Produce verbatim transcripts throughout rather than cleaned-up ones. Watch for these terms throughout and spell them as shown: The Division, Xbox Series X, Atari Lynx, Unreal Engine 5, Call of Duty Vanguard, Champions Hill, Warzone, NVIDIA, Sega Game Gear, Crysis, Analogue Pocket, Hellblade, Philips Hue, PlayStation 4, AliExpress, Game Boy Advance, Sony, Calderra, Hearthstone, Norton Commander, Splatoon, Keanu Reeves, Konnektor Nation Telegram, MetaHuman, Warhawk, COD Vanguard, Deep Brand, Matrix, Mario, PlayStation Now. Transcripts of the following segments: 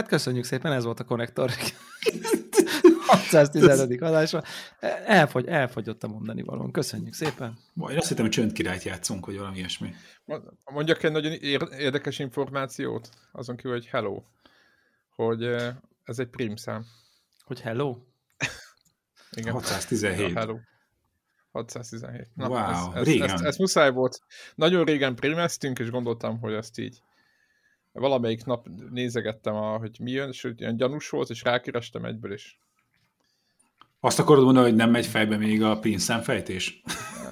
Hát köszönjük szépen, ez volt a konnektor hatszáztizenedik adásra. Elfogy, elfogyott a mondani valón. Köszönjük szépen. Én azt hittem, hogy Csöndkirályt játszunk, vagy valami ilyesmi. Mondjak egy nagyon érdekes információt, azon kívül, hogy hello. Hogy ez egy prímszám. Hogy hello? Igen. hatszáztizenhét. Hello. hatszáztizenhét. Na, wow, ez, régen. Ez, ez, ez muszáj volt. Nagyon régen prímeztünk, és gondoltam, hogy ezt így valamelyik nap nézegettem, a, hogy mi jön, és ilyen gyanús volt, és rákerestem egyből is. Azt akarod mondani, hogy nem megy fejbe még a pénzszámfejtés?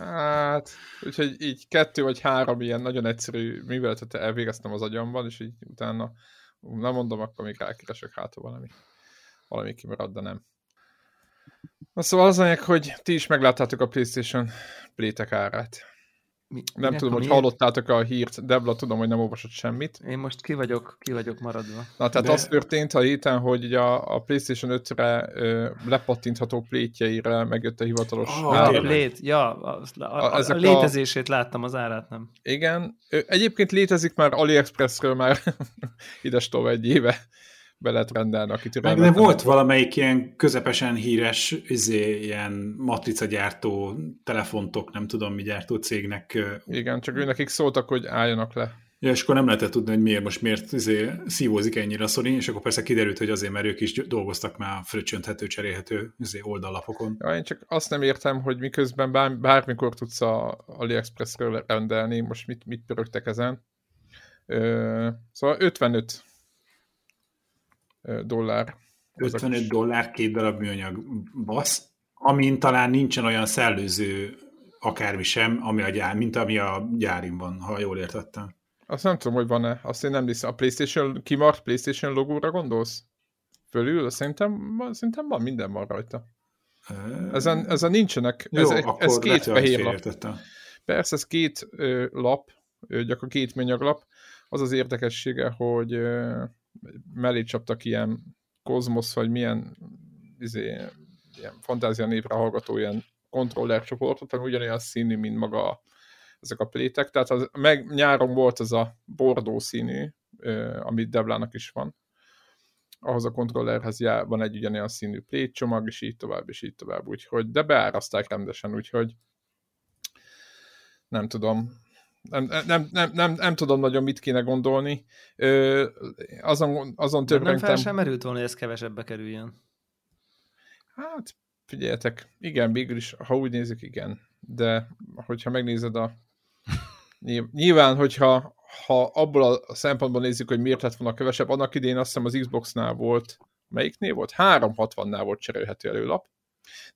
Hát, úgyhogy így kettő vagy három ilyen nagyon egyszerű műveletet elvégeztem az agyamban, és így utána, nem mondom, akkor még rákeresek, hát valami, valami kimarad, de nem. Na, szóval az lényeg, hogy ti is megláttátok a PlayStation plétek árát. Mi, nem tudom, hogy hallottátok a hírt, Debla, tudom, hogy nem olvasott semmit. Én most ki vagyok, ki vagyok maradva. Na, tehát de... az történt a héten, hogy a, a PlayStation ötre ö, lepattintható plétjeire megjött a hivatalos oh, ára. Lét, ja, a, a, a, a létezését a... láttam, az árát nem. Igen, egyébként létezik már AliExpressről már ides tovább egy éve belet rendelnek. Meg nem volt valamelyik ilyen közepesen híres, izé, ilyen matricagyártó telefontok, nem tudom mi gyártó cégnek. Igen, csak őnekik szóltak, hogy álljanak le. Ja, és akkor nem lehetett tudni, hogy miért most miért izé, szívózik ennyire a Sony, és akkor persze kiderült, hogy azért, mert ők is dolgoztak már fröccsönthető, cserélhető izé, oldallapokon. Ja, én csak azt nem értem, hogy miközben bár, bármikor tudsz a AliExpressről rendelni, most mit, mit pörögtek ezen. Ö, szóval ötvenöt dollár. ötvenöt dollár, két darab műanyag basz, amin talán nincsen olyan szellőző akármi sem, ami a gyár, mint ami a gyárin van, ha jól értettem. Azt nem tudom, hogy van-e. Azt én nem hiszem. A PlayStation, kimart PlayStation logóra gondolsz? Fölül? Szerintem, szerintem van, minden van rajta. Ezen, ezen nincsenek. Jó, ez, ez két fehér lap. Persze, ez két ö, lap, gyakorlatilag két műanyaglap. Az az érdekessége, hogy ö, mellé csaptak ilyen Kozmosz, vagy milyen, izé, ilyen fantázia névre hallgató ilyen kontroller csoportot, ami ugyanolyan színű, mint maga a, ezek a plétek. Tehát az, meg nyáron volt ez a bordó színű, ö, amit Deblának is van. Ahhoz a kontrollerhez já, van egy ugyanolyan színű plétcsomag, és így tovább, és így tovább. Úgyhogy, de beáraszták rendesen, úgyhogy nem tudom. Nem, nem, nem, nem, nem tudom nagyon mit kéne gondolni. Ö, azon, azon többrengtem... Nem fel sem merült volna, hogy ez kevesebbe kerüljön. Hát, figyeljetek, igen, végül is, ha úgy nézzük, igen. De, hogyha megnézed a... Nyilván, hogyha ha abból a szempontból nézzük, hogy miért lett volna kevesebb, annak idején azt hiszem az Xboxnál volt, melyiknél volt? háromszáz hatvannál volt cserélhető előlap.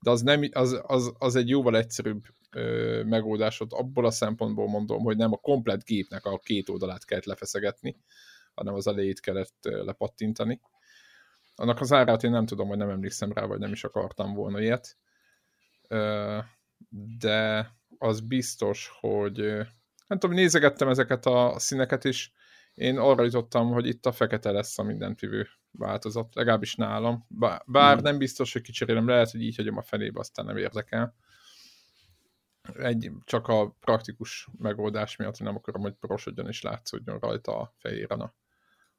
De az, nem, az, az, az egy jóval egyszerűbb ö, megoldásot abból a szempontból mondom, hogy nem a komplett gépnek a két oldalát kellett lefeszegetni, hanem az elejét kellett ö, lepattintani. Annak az árát én nem tudom, vagy nem emlékszem rá, vagy nem is akartam volna ilyet. Ö, de az biztos, hogy ö, nem tudom, nézegettem ezeket a színeket is, én arra jutottam, hogy itt a fekete lesz a mindentűvő változat, legalábbis nálam. Bár, bár hmm. nem biztos, hogy kicserélem, lehet, hogy így hagyom a fenébe, aztán nem érdekel. Egy, csak a praktikus megoldás miatt nem akarom, hogy porosodjon és látszódjon rajta a fehéren a,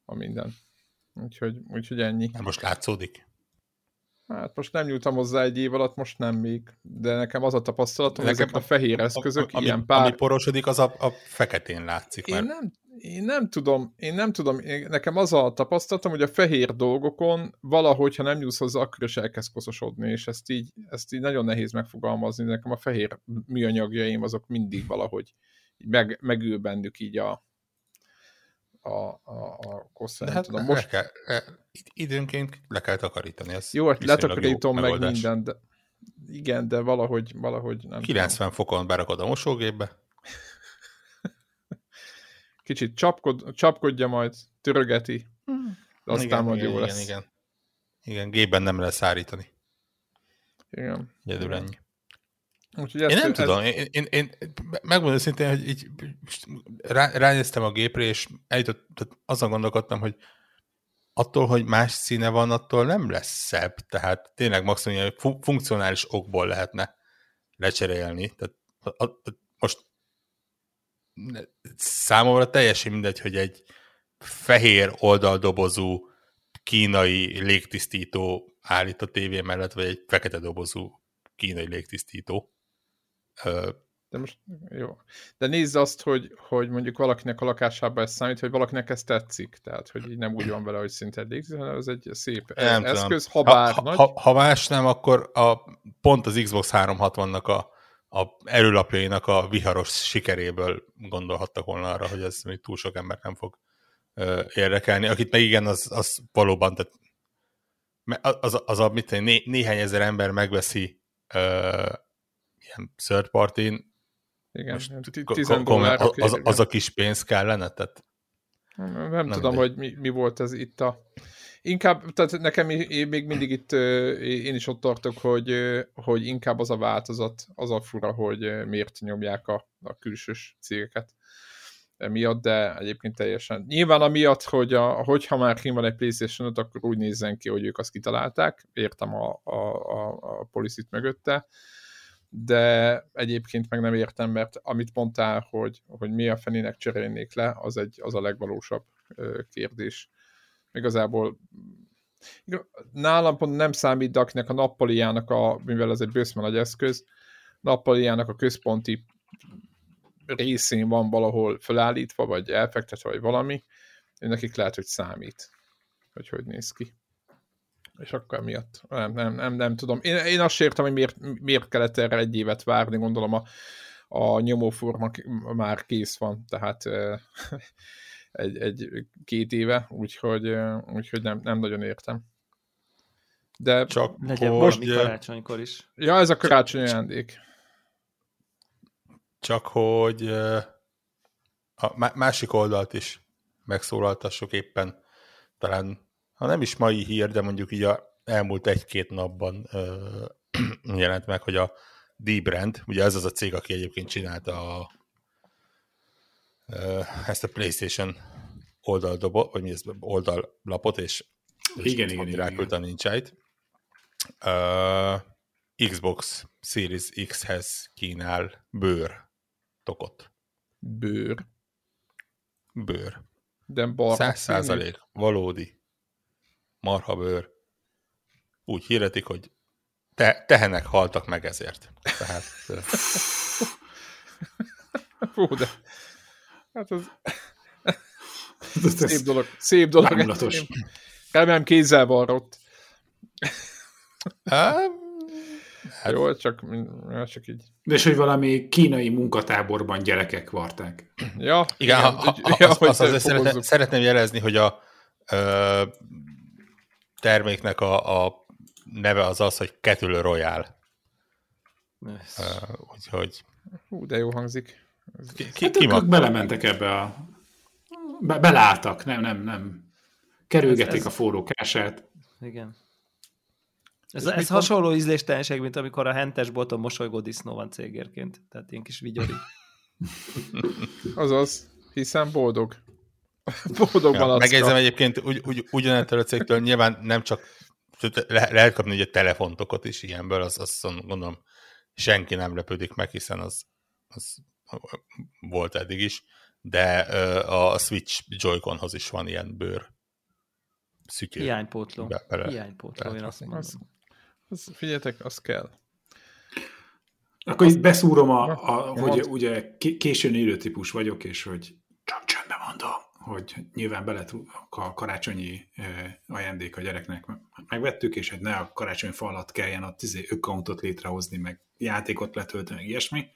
a minden. Úgyhogy, úgyhogy ennyi. De most látszódik? Hát most nem nyúltam hozzá egy év alatt, most nem még. De nekem az a tapasztalatom, hogy ezek a fehér eszközök, a, a, ilyen ami, pár... Ami porosodik, az a, a feketén látszik. Én, mert... nem, én nem tudom, én nem tudom, én, nekem az a tapasztalatom, hogy a fehér dolgokon valahogy, ha nem nyúlsz hozzá, akkor is elkezd koszosodni, és ezt így, ezt így nagyon nehéz megfogalmazni. Nekem a fehér műanyagjaim azok mindig valahogy meg, megül bennük így a... a, a, a kosztán, hát tudom, most... Kell, időnként le kell takarítani. Ez jó, letakarítom jó meg mindent, de... igen, de valahogy, valahogy nem kilencven tudom. Fokon berakod a mosógépbe. Kicsit csapkod, csapkodja majd, törögeti, de aztán igen, majd igen, jó lesz. Igen, igen. igen, gépben nem lesz szárítani. Igen. Egyedül ennyi. Úgyhogy én ezt, nem ezt... tudom, én, én, én megmondom szintén, hogy így rá, ránéztem a gépre, és eljutott, azon gondolkodtam, hogy attól, hogy más színe van, attól nem lesz szebb, tehát tényleg maximum ilyen funkcionális okból lehetne lecserélni, tehát a, a, most számomra teljesen mindegy, hogy egy fehér oldaldobozú kínai légtisztító állít a tévé mellett, vagy egy fekete dobozú kínai légtisztító. De most jó. De nézd azt, hogy, hogy mondjuk valakinek a lakásában ez számít, hogy valakinek ez tetszik. Tehát, hogy így nem úgy van vele, hogy szinte légzik, hanem ez egy szép nem eszköz, ha bár ha, nagy. Ha, ha más nem, akkor a, pont az Xbox háromszázhatvannak a a erőlapjainak a viharos sikeréből gondolhattak volna arra, hogy ez még túl sok ember nem fog ö, érdekelni. Akit meg igen, az, az valóban, tehát az, az, az mit tenni, né, néhány ezer ember megveszi ö, ilyen third party-n, igen, az, az, az a kis pénz kellene, tehát nem, nem tudom, hogy mi, mi volt ez itt a... Inkább, tehát nekem én még mindig itt, én is ott tartok, hogy, hogy inkább az a változat, az a fura, hogy miért nyomják a, a külsős cégeket emiatt, de egyébként teljesen. Nyilván amiatt, hogy a, hogyha már kín van egy PlayStation öt, akkor úgy nézzen ki, hogy ők azt kitalálták, értem a, a, a, a policy-t mögötte, de egyébként meg nem értem, mert amit mondtál, hogy, hogy mi a fenének cserélnék le, az, egy, az a legvalósabb kérdés. Igazából nálam pont nem számít daknek a nappaliának, a, mivel ez egy bőszben nagy eszköz, nappaliának a központi részén van valahol felállítva, vagy elfektetve, vagy valami, nekik lehet, hogy számít, hogy hogy néz ki. És akkor miatt nem, nem, nem, nem tudom. Én, én azt értem, hogy miért, miért kellett erre egy évet várni, gondolom a, a nyomóforma már kész van, tehát... Egy, egy, két éve, úgyhogy, úgyhogy nem, nem nagyon értem. De csak legyen most karácsonykor is. Ja, ez a karácsony ajándék. Csak hogy a másik oldalt is megszólaltassuk éppen, talán, ha nem is mai hír, de mondjuk így a elmúlt egy-két napban ö, jelent meg, hogy a Deep Brand, ugye ez az a cég, aki egyébként csinálta a ezt a PlayStation oldaldobot, vagy mi ez, oldallapot, és, és igen, igen, igen, rákültem nincsájt. Uh, Xbox Series X-hez kínál bőr tokot. Bőr? Bőr. Száz százalék, valódi, marha bőr. Úgy hirdetik, hogy te- tehenek haltak meg ezért. Tehát... Fú, de... Hát az... Szép dolog. Szép dolog. Remélem kézzel van ott. Hát, jó, csak, csak így. De és hogy valami kínai munkatáborban gyerekek varták. Ja. Igen, igen ha, ha, ja, azt, azt azért szeretném, szeretném jelezni, hogy a ö, terméknek a, a neve az az, hogy Ketülő Royal. Úgyhogy... Hú, de jó hangzik. Ki, ki, hát ki ők belementek ebbe a... Be, belálltak, nem, nem, nem. Kerülgetik ez, ez... a forró kását. Igen. Ez, ez mikor... hasonló ízléstelenség, mint amikor a hentes bolton mosolygó disznó van cégérként. Tehát én kis vigyori. Azaz, hiszen boldog. Boldog ja, megjegyzem egyébként ugy, ugy, ugyanettől a cégtől nyilván nem csak... Le, lehet kapni ugye telefontokat is ilyenből, az, azt gondolom senki nem lepődik meg, hiszen az... az volt eddig is, de a Switch Joy-Conhoz is van ilyen bőr szüké. Hiánypótló. Be, bele, Hiánypótló, bele, én azt mondom. Az, az, figyeljetek, az kell. Akkor azt itt beszúrom, a, a, a, hogy ugye későn élő típus vagyok, és hogy csak csöndben mondom, hogy nyilván beletúl a karácsonyi ajándék a gyereknek. Megvettük, és hogy ne a karácsony falat kelljen a tíz accountot létrehozni, meg játékot letölteni, meg ilyesmi.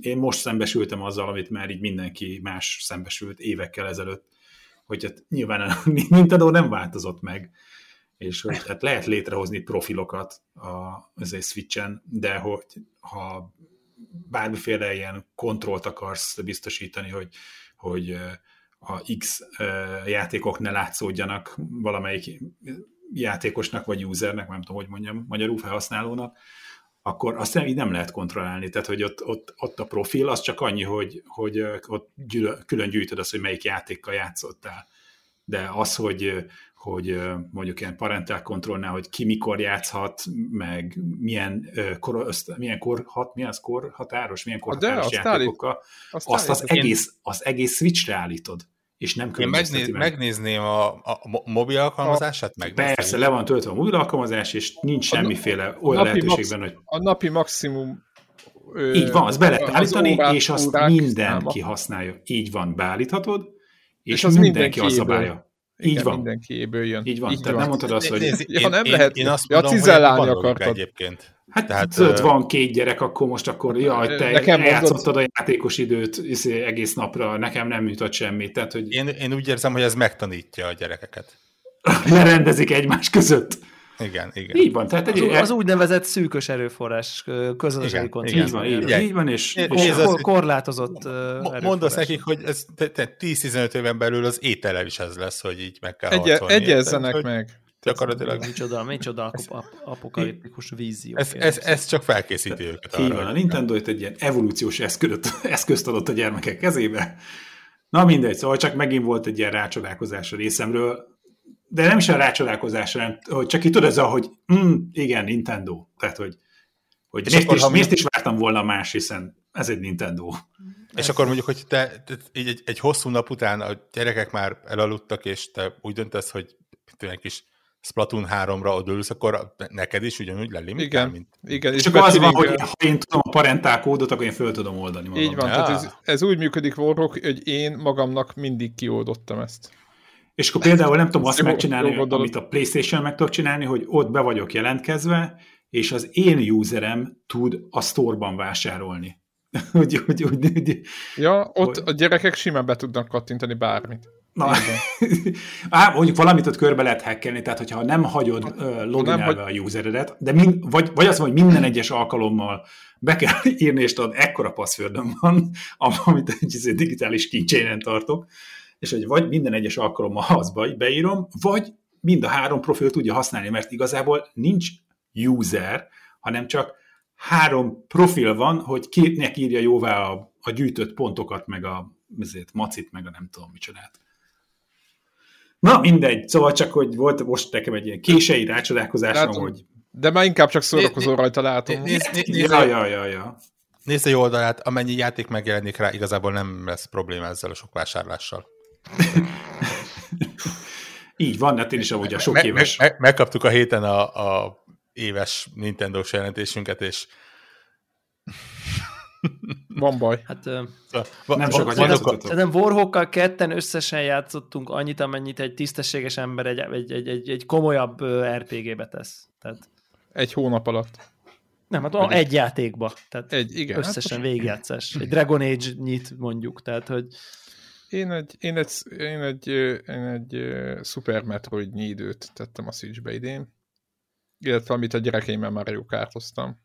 Én most szembesültem azzal, amit már így mindenki más szembesült évekkel ezelőtt, hogy hát nyilván a Nintendo nem változott meg, és hogy hát lehet létrehozni profilokat a Switchen, de hogy ha bármiféle ilyen kontrollt akarsz biztosítani, hogy, hogy a X játékok ne látszódjanak valamelyik játékosnak vagy usernek, nem tudom, hogy mondjam, magyarul felhasználónak, akkor azt nem, így nem lehet kontrollálni. Tehát, hogy ott, ott, ott a profil az csak annyi, hogy, hogy ott gyűlö, külön gyűjtöd azt, hogy melyik játékkal játszottál. De az, hogy, hogy mondjuk ilyen parental controlnál, hogy ki mikor játszhat, meg milyen, kor, milyen, kor, hat, milyen korhatáros, milyen korhatáros de, játékokkal, azt, azt az, egész, az egész Switchre állítod. és nem különbözteti megnéz, meg. Megnézném a, a mobil alkalmazását? A, persze, le van töltve a mobil alkalmazás, és nincs a semmiféle a olyan lehetőségben, hogy... A napi maximum... Ö, így van, azt be lehet állítani, az és azt mindenki száma. Használja. Így van, beállíthatod, és, és az mindenki azt szabálja. Így igen, van. Mindenkiéből jön. Így van, így tehát van. Nem mondtad azt, hogy... Nézd, én, ja, nem én, lehet. Én azt mondom, ja, cizelálni akartad. Egyébként. Hát, tehát, öt van két gyerek, akkor most akkor jaj, te eljátszottad a játékos időt egész napra, nekem nem jutott semmit. Tehát, hogy... én, én úgy érzem, hogy ez megtanítja a gyerekeket. Lerendezik egymás között. Igen, igen. Így van. Tehát egy, az, az úgynevezett szűkös erőforrás közösségi koncepció. Így van, így van, így van, és, és, és az, korlátozott erőforrás. Mondasz nekik, hogy ez tíz-tizenöt éven belül az étel is ez lesz, hogy így meg kell harcolni. Egyezzenek meg. Gyakorlatilag. Micsoda, micsoda apokaliptikus vízió. Ez, ez, ez csak felkészíti őket arra. Így van, a Nintendo itt egy ilyen evolúciós eszközt, eszközt adott a gyermekek kezébe. Na mindegy, szóval csak megint volt egy ilyen rácsodálkozás a részemről, de nem is a rácsodálkozás, hanem hogy csak itt tudod ez, hogy mm, igen, Nintendo. Tehát, hogy, hogy miért, akkor, is, miért is vártam volna más, hiszen ez egy Nintendo. És ez akkor mondjuk, hogy te, te így egy, egy hosszú nap után a gyerekek már elaludtak, és te úgy döntesz, hogy egy kis Splatoon háromra odölülsz, akkor neked is ugyanúgy lelimitál. Igen, mint... igen. És, és csak az van, hogy a... ha én tudom a parentál kódot, akkor én föl tudom oldani magam. Így van, ja. Tehát ez, ez úgy működik, Warhawk, hogy én magamnak mindig kioldottam ezt. És akkor például nem tudom azt jó, megcsinálni, jó, amit a PlayStation meg tudok csinálni, hogy ott be vagyok jelentkezve, és az én userem tud a sztorban vásárolni. úgy, úgy, úgy, úgy, ja, ott hogy... a gyerekek simán be tudnak kattintani bármit. Na, á, mondjuk valamit ott körbe lehet hackelni, tehát hogyha nem hagyod uh, loginálva a useredet, de min, vagy, vagy azt mondom, hogy minden egyes alkalommal be kell írni, és tudod, ekkora passzföldön van, amit egy digitális kincsénen tartok, és hogy vagy minden egyes alkalommal azba beírom, vagy mind a három profil tudja használni, mert igazából nincs user, hanem csak három profil van, hogy kinek írja jóvá a, a gyűjtött pontokat, meg a ezért, macit, meg a nem tudom micsodát. Na, mindegy. Szóval csak, hogy volt most nekem egy ilyen kései rácsodálkozásom, hogy... De már inkább csak szórakozó rajta látom. Ja, ja, ja, ja. Nézd a jó oldalát, amennyi játék megjelenik rá, igazából nem lesz probléma ezzel a sok vásárlással. Így van, hát én is amúgy a sok meg, éves... Meg, meg, megkaptuk a héten a, a éves Nintendo-s jelentésünket, és... Van baj. Hát, uh, Va, nem sokat játszottunk. Nem Warhawkkal ketten összesen játszottunk annyit, amennyit egy tisztességes ember egy, egy, egy, egy, egy komolyabb er pé gé-be tesz. Tehát... Egy hónap alatt. Nem, hát egy, egy játékba. Tehát egy, igen, összesen hát, végigjátszás. Egy Dragon Age-nyit mondjuk. Tehát, hogy... Én egy, én egy, én egy, én egy uh, Super Metroid-nyi időt tettem a Switch-be idén, illetve amit a gyerekeimmel Mario kártoztam.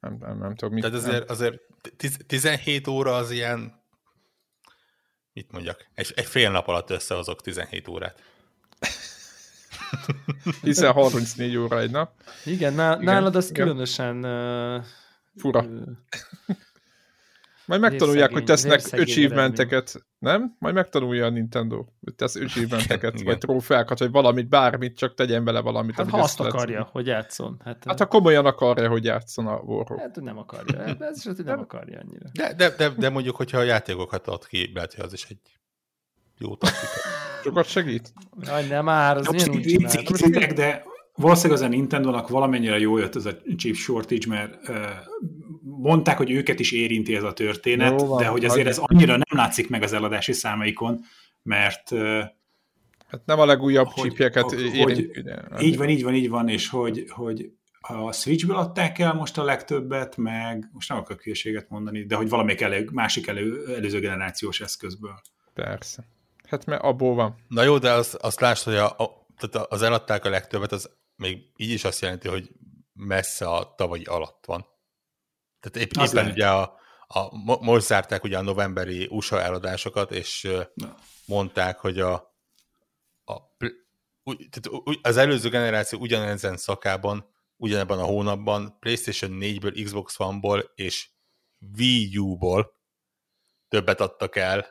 Nem, nem, nem tudom, mit. Tehát azért, azért tizenhét óra az ilyen, mit mondjak, egy, egy fél nap alatt összehozok tizenhét órát. Hiszen harmincnégy óra egy nap. Igen, nálad igen, az igen. Különösen... Uh, fura. Uh, Majd megtanulják, Vérszegény, hogy tesznek achievementeket, nem? Majd megtanulja a Nintendo, hogy tesz achievementeket, vagy trófeákat, vagy valamit, bármit, csak tegyen bele valamit. Hát ha azt akarja, lehet, hogy játszon. Hát, hát ha komolyan akarja, hogy játszon a Warhawk. Hát nem akarja, ez is, hogy nem akarja annyira. De, de, de, de mondjuk, hogyha a játékokat ad ki, lehet, hogy az is egy jó taktika. Sokat segít? Jaj, nem már, az én úgy csinálom. De valószínűleg az a Nintendo-nak valamennyire jól jött ez a chip shortage, mert... mondták, hogy őket is érinti ez a történet, jó, van, de hogy azért ez annyira nem látszik meg az eladási számaikon, mert... Hát nem a legújabb csipjeket érinti. Így van, így van, így van, és hogy, hogy a Switch-ből adták el most a legtöbbet, meg most nem akarok hülyeséget mondani, de hogy valamelyik elő, másik elő, előző generációs eszközből. Persze. Hát mert abból van. Na jó, de azt, azt lásd, hogy a, a, tehát az eladták a legtöbbet, az még így is azt jelenti, hogy messze a tavalyi alatt van. Tehát épp, éppen lehet. Ugye a, a, most zárták ugye a novemberi u es á eladásokat, és na. Mondták, hogy a, a, tehát az előző generáció ugyanezen szakában, ugyanebben a hónapban PlayStation négyből, Xbox One-ból és Wii U-ból többet adtak el,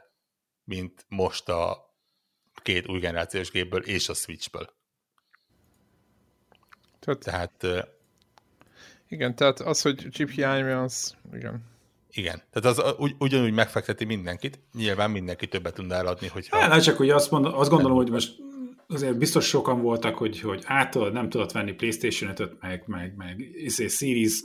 mint most a két új generációs gépből és a Switch-ből. Tehát... tehát igen, tehát az, hogy chip hiány, az igen. Igen. Tehát az ugy, ugyanúgy megfekteti mindenkit, nyilván mindenki többet tud eladni, hogyha... Hát, csak ugye azt, mond, azt gondolom, hogy most azért biztos sokan voltak, hogy, hogy átad, nem tudott venni PlayStation ötöt, meg, meg, meg Series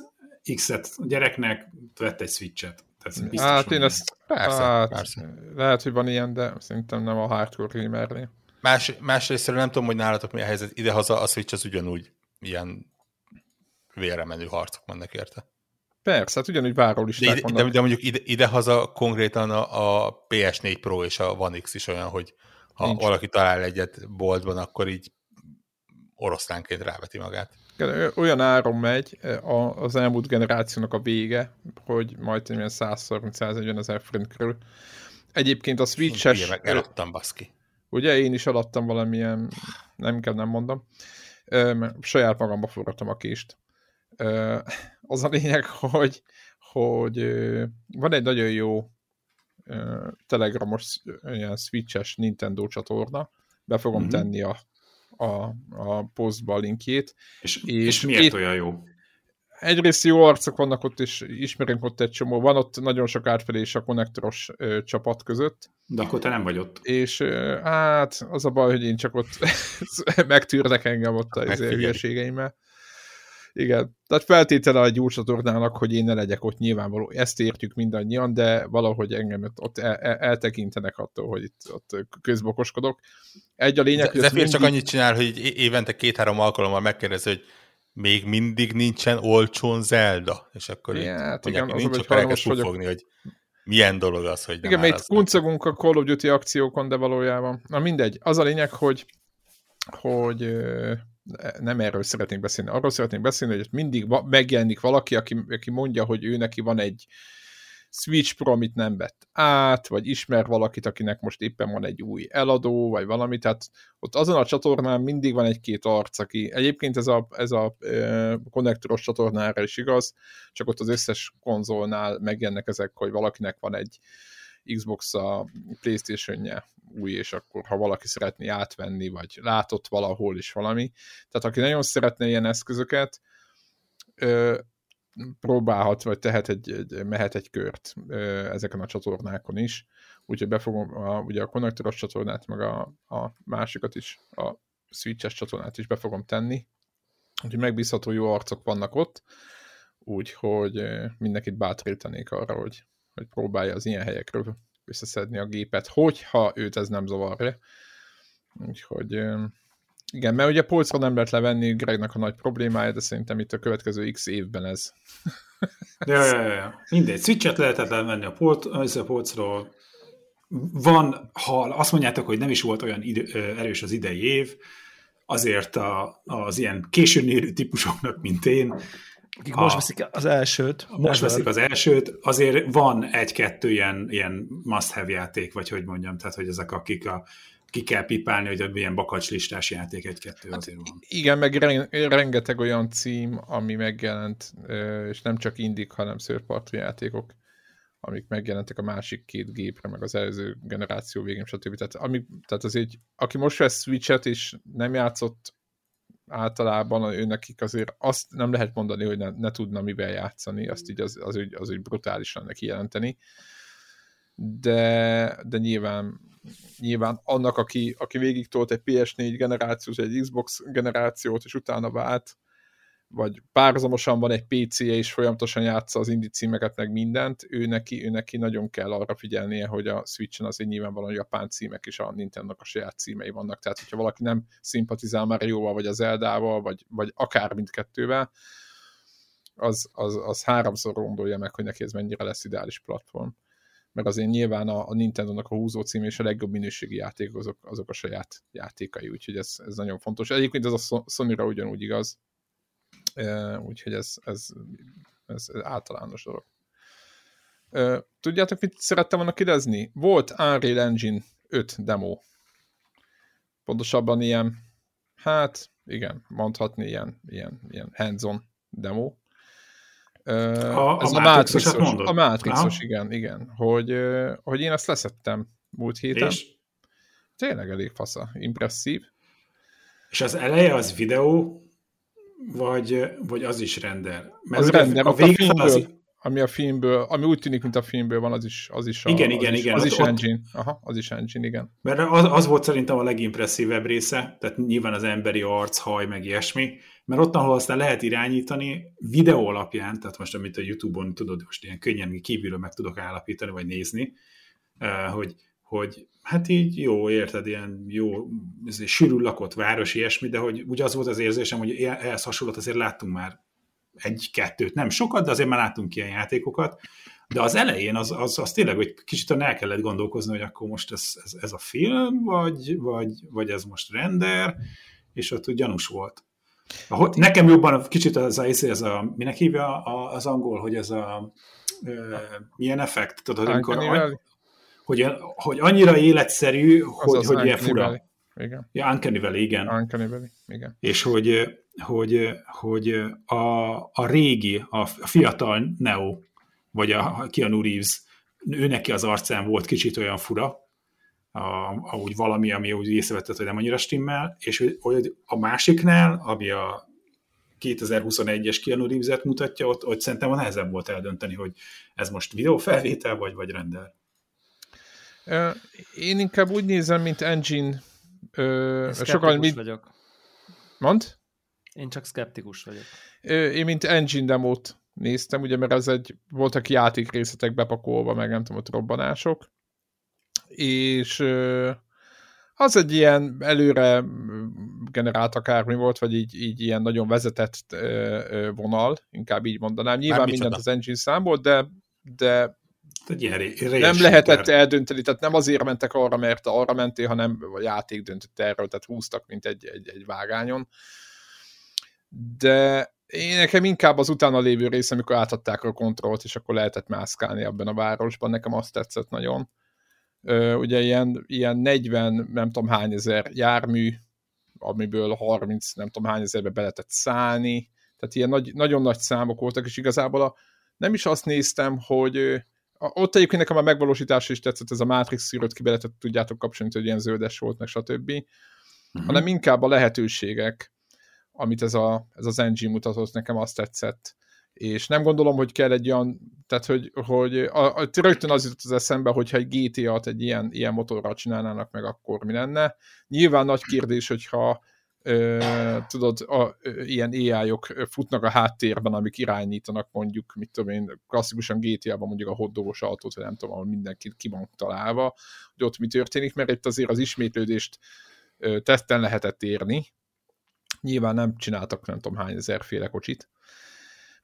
X-et a gyereknek, vett egy Switch-et. Tehát hát én ezt... Persze, hát, persze. Lehet, hogy van ilyen, de szerintem nem a hardcore gamerlé. Más, másrésztről nem tudom, hogy nálatok mi a helyzet. Idehaza a Switch az ugyanúgy ilyen vérre menő harcok vannak érte. Persze, hát ugyanúgy várólisták de, vannak. De, de mondjuk ide, idehaza konkrétan a, a pé es négy Pro és a One X is olyan, hogy ha nincs. Valaki talál egyet boltban, akkor így oroszlánként ráveti magát. Olyan áron megy az elmúlt generációnak a vége, hogy majd ilyen százharminc-százötven ezer forint körül. Egyébként a Switch-es... Meg eladtam, baszki. Ugye, én is eladtam valamilyen, nem kell, nem mondom, saját magamba forgatom a kést. Az a lényeg, hogy, hogy van egy nagyon jó telegramos ilyen Switch-es Nintendo csatorna, be fogom mm-hmm. tenni a a, a posztba a linkjét. És, és, és miért két, olyan jó? Egyrészt jó arcok vannak ott, és ismerünk ott egy csomó. Van ott nagyon sok átfedés a konnektoros ö, csapat között. De akkor te nem vagy ott. És ö, hát az a baj, hogy én csak ott megtűrnek engem ott a hülyeségeimmel. Igen, tehát feltétele a gyúrcsatornának, hogy én ne legyek ott nyilvánvaló. Ezt értjük mindannyian, de valahogy engem ott, ott el, el, eltekintenek attól, hogy itt ott közbokoskodok. Egy a lényeg, hogy... Zephyr mindig... csak annyit csinál, hogy évente két-három alkalommal megkérdezi, hogy még mindig nincsen olcsón Zelda. És akkor ja, itt hát mondják, igen, nincs a kereket fogni, hogy milyen dolog az, hogy nem igen, mert itt kuncogunk a Call of Duty akciókon, de valójában. Na mindegy, az a lényeg, hogy... hogy nem erről szeretnék beszélni, arról szeretnék beszélni, hogy mindig megjelenik valaki, aki, aki mondja, hogy ő neki van egy Switch Pro, amit nem vett át, vagy ismer valakit, akinek most éppen van egy új eladó, vagy valami, tehát ott azon a csatornán mindig van egy-két arc, aki egyébként ez a, ez a e, konnektoros csatornára is igaz, csak ott az összes konzolnál megjelennek ezek, hogy valakinek van egy Xbox a PlayStation-je új, és akkor ha valaki szeretné átvenni, vagy látott valahol is valami. Tehát aki nagyon szeretne ilyen eszközöket, próbálhat, vagy tehet egy, egy, mehet egy kört ezeken a csatornákon is. Úgyhogy befogom a, ugye a konnektoros csatornát, meg a, a másikat is, a Switch-es csatornát is be fogom tenni. Úgyhogy megbízható jó arcok vannak ott, úgyhogy mindenkit bátorítanék arra, hogy hogy próbálja az ilyen helyekről összeszedni a gépet, hogyha őt ez nem zavarja. Úgyhogy igen, mert ugye polcra nem lehet levenni Gregnek a nagy problémája, de szerintem itt a következő x évben ez. Ja, ja, ja. Mindegy, Switch-et lehetett levenni a, polt, a polcról. Van, ha azt mondjátok, hogy nem is volt olyan idő, erős az idei év, azért a, az ilyen későn érő típusoknak, mint én, akik a, most veszik az elsőt. Most veszik az elsőt, azért van egy-kettő ilyen, ilyen must-have játék, vagy hogy mondjam, tehát hogy ezek akik a, ki kell pipálni, hogy milyen bakacslistás játék egy-kettő hát azért van. Igen, meg rengeteg olyan cím, ami megjelent, és nem csak indik, hanem szőrpartú játékok, amik megjelentek a másik két gépre, meg az előző generáció végén, stb. Tehát, ami, tehát azért, aki most vesz Switch-et és nem játszott általában ő nekik azért azt nem lehet mondani, hogy ne, ne tudna mivel játszani, azt így az, az, az, az úgy brutálisan neki jelenteni. De, de nyilván, nyilván annak, aki, aki végig tolt egy pé es négy generációt, egy Xbox generációt, és utána vált, vagy párhuzamosan van egy pé cé-je, és folyamatosan játsza az indie címeket, meg mindent, ő neki, ő neki nagyon kell arra figyelnie, hogy a Switch-en azért nyilvánvalóan japán címek és a Nintendo-nak a saját címei vannak. Tehát, hogyha valaki nem szimpatizál Mario-val, vagy a Zelda-val, vagy, vagy akár mindkettővel, az, az, az háromszor gondolja meg, hogy neki ez mennyire lesz ideális platform. Mert azért nyilván a, a Nintendo-nak a húzó cím és a legjobb minőségi játékok azok, azok a saját játékai, úgyhogy ez, ez nagyon fontos. Egyébként ez a Sony-ra ugyanúgy igaz. Uh, úgyhogy ez, ez, ez, ez általános dolog. Uh, tudjátok, mit szerettem volna kérdezni? Volt Unreal Engine öt demo. Pontosabban ilyen, hát igen, mondhatni ilyen, ilyen, ilyen hands-on demo. Uh, a, ez a, a Matrixos, a Matrixos, igen, igen. Hogy, hogy én ezt leszettem múlt héten. És? Tényleg elég fasza, impresszív. És az eleje az videó, Vagy, vagy az is rendel. Mert az rendel, a, a, a, filmből, az... ami a filmből, ami úgy tűnik, mint a filmből van, az is az is a, igen, az igen, is, igen, az, az is ott... engine. Aha, az is engine, igen. Mert az, az volt szerintem a legimpresszívebb része, tehát nyilván az emberi arc, haj, meg ilyesmi, mert ott, ahol aztán lehet irányítani videó alapján, tehát most, amit a YouTube-on tudod, most ilyen könnyen kívülről meg tudok állapítani, vagy nézni, hogy, hogy hát így jó, érted, ilyen jó, sűrűn lakott város, ilyesmi, de hogy úgy az volt az érzésem, hogy ehhez hasonlót azért láttunk már egy-kettőt, nem sokat, de azért már láttunk ilyen játékokat, de az elején az, az, az tényleg, hogy kicsit el kellett gondolkozni, hogy akkor most ez, ez, ez a film, vagy, vagy, vagy ez most render, és ott úgy gyanús volt. Ahogy, nekem jobban kicsit az a, ez a minek hívja az angol, hogy ez a e, milyen effekt, tudod, amikor, hogy, hogy annyira életszerű, hogy, az hogy ilyen fura. Valley. Igen. Ja, Uncanny Valley, igen. Uncanny Valley, igen. És hogy, hogy, hogy a, a régi, a fiatal Neo, vagy a Keanu Reeves, ő neki az arcán volt kicsit olyan fura, ahogy valami, ami úgy észrevetett, hogy nem annyira stimmel, és hogy a másiknál, ami a kétezer-huszonegyes Keanu Reeves-et mutatja, ott, ott szerintem a nehezebb volt eldönteni, hogy ez most videófelvétel, vagy, vagy rendel. Én inkább úgy nézem, mint engine. Ö, sokan mit... vagyok. Mondd? Én csak szkeptikus vagyok. Én mint engine demót néztem, ugye, mert ez egy, voltak játék részletek bepakolva, meg nem tudom, ott robbanások. És az egy ilyen előre generált akármi volt, vagy így, így ilyen nagyon vezetett vonal, inkább így mondanám. Nyilván mindent az engine számolt, de, de nem lehetett eldönteni, tehát nem azért mentek arra, mert arra mentél, hanem a játék döntött erről, tehát húztak, mint egy, egy, egy vágányon. De én nekem inkább az utána lévő rész, amikor átadták a kontrollt, és akkor lehetett mászkálni abban a városban, nekem azt tetszett nagyon. Ö, ugye ilyen, ilyen negyven, nem tudom hány ezer jármű, amiből harminc, nem tudom hány ezerbe be lehetett szállni, tehát ilyen nagy, nagyon nagy számok voltak, és igazából a, nem is azt néztem, hogy a, ott egyébként nekem a megvalósítás is tetszett, ez a Matrix szűrőt ki be lehetett, tudjátok kapcsolni, hogy ilyen zöldes volt, meg stb. Uh-huh. Hanem inkább a lehetőségek, amit ez, a, ez az engine mutatott, nekem azt tetszett. És nem gondolom, hogy kell egy olyan, tehát, hogy, hogy a, a, rögtön az jutott az eszembe, hogyha egy gé té á-t egy ilyen, ilyen motorral csinálnának meg, akkor mi lenne. Nyilván nagy kérdés, hogyha ö, tudod, a, ö, ilyen á í-ok futnak a háttérben, amik irányítanak mondjuk, mit tudom én, klasszikusan gé té á-ban mondjuk a hotdogos autót, vagy nem tudom, ahol mindenki ki van találva, hogy ott mi történik, mert itt azért az ismétlődést ö, tetten lehetett érni. Nyilván nem csináltak nem tudom hány ezerféle kocsit,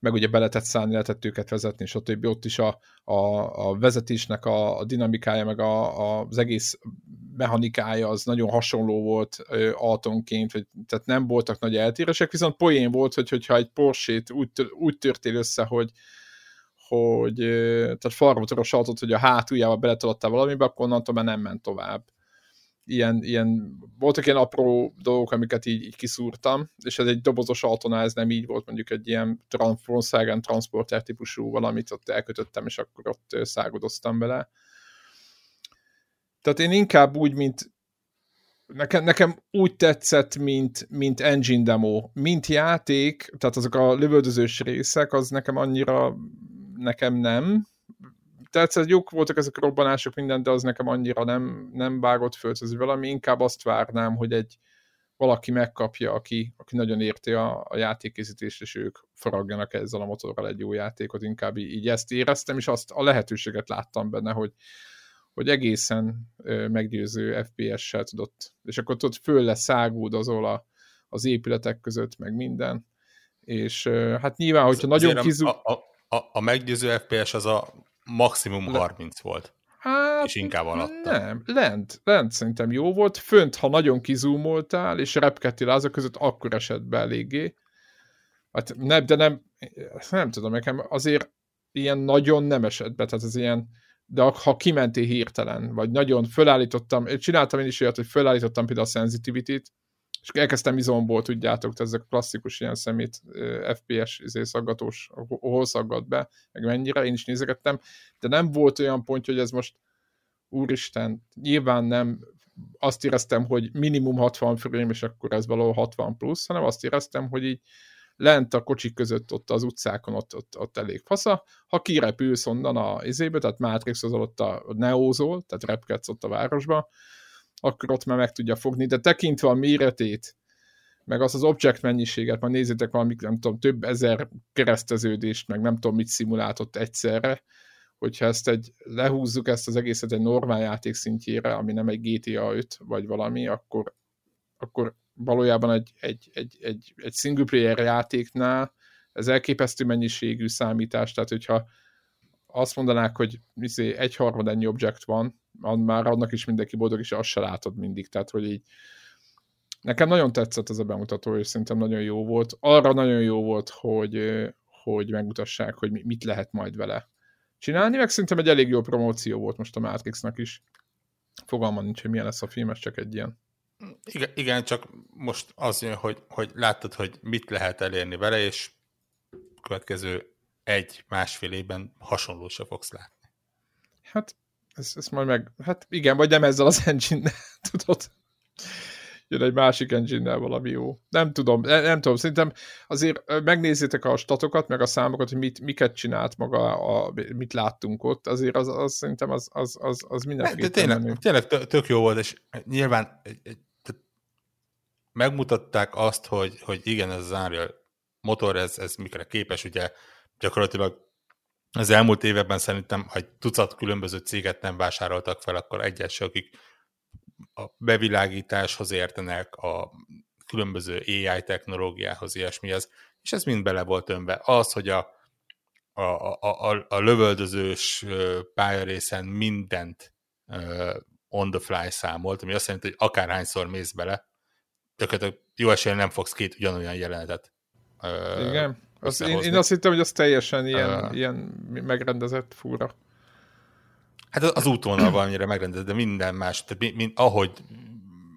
meg ugye be lehetett szállni, lehetett őket vezetni, és a többi, ott is a, a, a vezetésnek a, a dinamikája, meg a, a, az egész mechanikája az nagyon hasonló volt ö, atomként, vagy, tehát nem voltak nagy eltérések, viszont poén volt, hogy, hogyha egy Porsche-t úgy, úgy törtél össze, hogy, hogy ö, tehát farmotoros autót, hogy a hátuljába beletaladtál valamibe, akkor onnantól már nem ment tovább. Ilyen, ilyen, voltak ilyen apró dolgok, amiket így, így kiszúrtam, és ez egy dobozos autónál, ez nem így volt, mondjuk egy ilyen Volkswagen transporter típusú valamit ott elkötöttem, és akkor ott szágodoztam vele. Tehát én inkább úgy, mint nekem, nekem úgy tetszett, mint, mint engine demo, mint játék, tehát azok a lövöldözős részek, az nekem annyira nekem nem. Tehát jók voltak ezek a robbanások, minden, de az nekem annyira nem, nem vágott föl, ez valami, inkább azt várnám, hogy egy valaki megkapja, aki, aki nagyon érti a, a játékészítést, és ők faragjanak ezzel a motorral egy jó játékot, inkább így, így ezt éreztem, és azt a lehetőséget láttam benne, hogy, hogy egészen ö, meggyőző ef pé es-sel tudott, és akkor tudod, föl leszágódozol a, az épületek között, meg minden, és ö, hát nyilván, hogyha az nagyon kizú... A, a, a, a meggyőző ef pé es az a maximum harminc volt. Hát, és inkább alatta. Nem, lent, lent szerintem jó volt. Fönt, ha nagyon kizúmoltál, és repkedtél azok között, akkor esett be eléggé. Hát nem, de nem, nem tudom, nekem azért ilyen nagyon nem esett be, tehát az ilyen, de ha kimentél hirtelen, vagy nagyon fölállítottam, csináltam én is olyat, hogy fölállítottam például a sensitivity-t, és elkezdtem izomból, tudjátok, tehát ezek klasszikus ilyen szemét ef pé es szaggatós, hol szaggat be, meg mennyire, én is nézegettem, de nem volt olyan pontja, hogy ez most, úristen, nyilván nem azt éreztem, hogy minimum hatvan frame, és akkor ez valahol hatvan plusz, hanem azt éreztem, hogy így lent a kocsik között ott az utcákon ott, ott, ott elég fasza, ha kirepülsz onnan a izébe, tehát Matrixhoz ott a neózol, tehát repkedsz ott a városba, akkor ott már meg tudja fogni, de tekintve a méretét, meg azt az object mennyiséget, majd nézzétek valamik, nem tudom, több ezer kereszteződést, meg nem tudom mit szimulált egyszerre, hogyha ezt egy, lehúzzuk ezt az egészet egy normál játék szintjére, ami nem egy G T A öt, vagy valami, akkor, akkor valójában egy, egy, egy, egy, egy single player játéknál ez elképesztő mennyiségű számítás, tehát hogyha azt mondanák, hogy egy harmad ennyi object van, már annak is mindenki boldog, és azt se látod mindig, tehát hogy így nekem nagyon tetszett ez a bemutató, és szerintem nagyon jó volt. Arra nagyon jó volt, hogy, hogy megmutassák, hogy mit lehet majd vele csinálni, meg szerintem egy elég jó promóció volt most a Matrixnak is. Fogalmam nincs, hogy milyen lesz a film, ez csak egy ilyen. Igen, igen, csak most az jön, hogy, hogy láttad, hogy mit lehet elérni vele, és következő egy-másfél évben hasonlót se fogsz látni. Hát, ezt, ezt majd meg... Hát igen, vagy nem ezzel az engine-nel, tudod? Jön egy másik engine-nel valami jó. Nem tudom, nem tudom, szerintem azért megnézzétek a statokat, meg a számokat, hogy mit, miket csinált maga, a, mit láttunk ott, azért az, az szerintem az, az, az, az mindenképpen. Tényleg, tényleg tök jó volt, és nyilván megmutatták azt, hogy, hogy igen, ez az Unreal motor, ez, ez mikre képes, ugye gyakorlatilag az elmúlt években szerintem, ha egy tucat különböző céget nem vásároltak fel, akkor egyes, akik a bevilágításhoz értenek, a különböző á i technológiához, ilyesmihez, és ez mind bele volt önve. Az, hogy a, a, a, a lövöldözős pályarészen mindent uh, on the fly számolt, ami azt jelenti, hogy akárhányszor mész bele, tökéletesen jó esélyen nem fogsz két ugyanolyan jelenetet uh, igen. Azt, én, én azt hittem, hogy az teljesen ilyen, uh, ilyen megrendezett fúra. Hát az útvonal valamire megrendezett, de minden más, tehát mi, mi, ahogy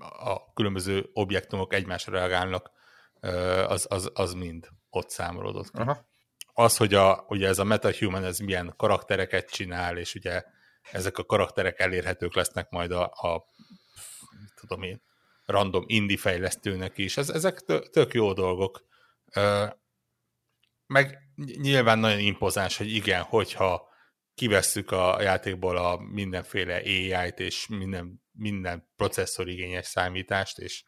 a különböző objektumok egymásra reagálnak, az, az, az mind ott számolódott. Aha. Az, hogy a, ugye ez a metahuman, ez milyen karaktereket csinál, és ugye ezek a karakterek elérhetők lesznek majd a, a tudom én, random indie fejlesztőnek is. Ez, ezek tök jó dolgok. Meg nyilván nagyon impozáns, hogy igen, hogyha kivesszük a játékból a mindenféle á i-t és minden, minden processzorigényes számítást, és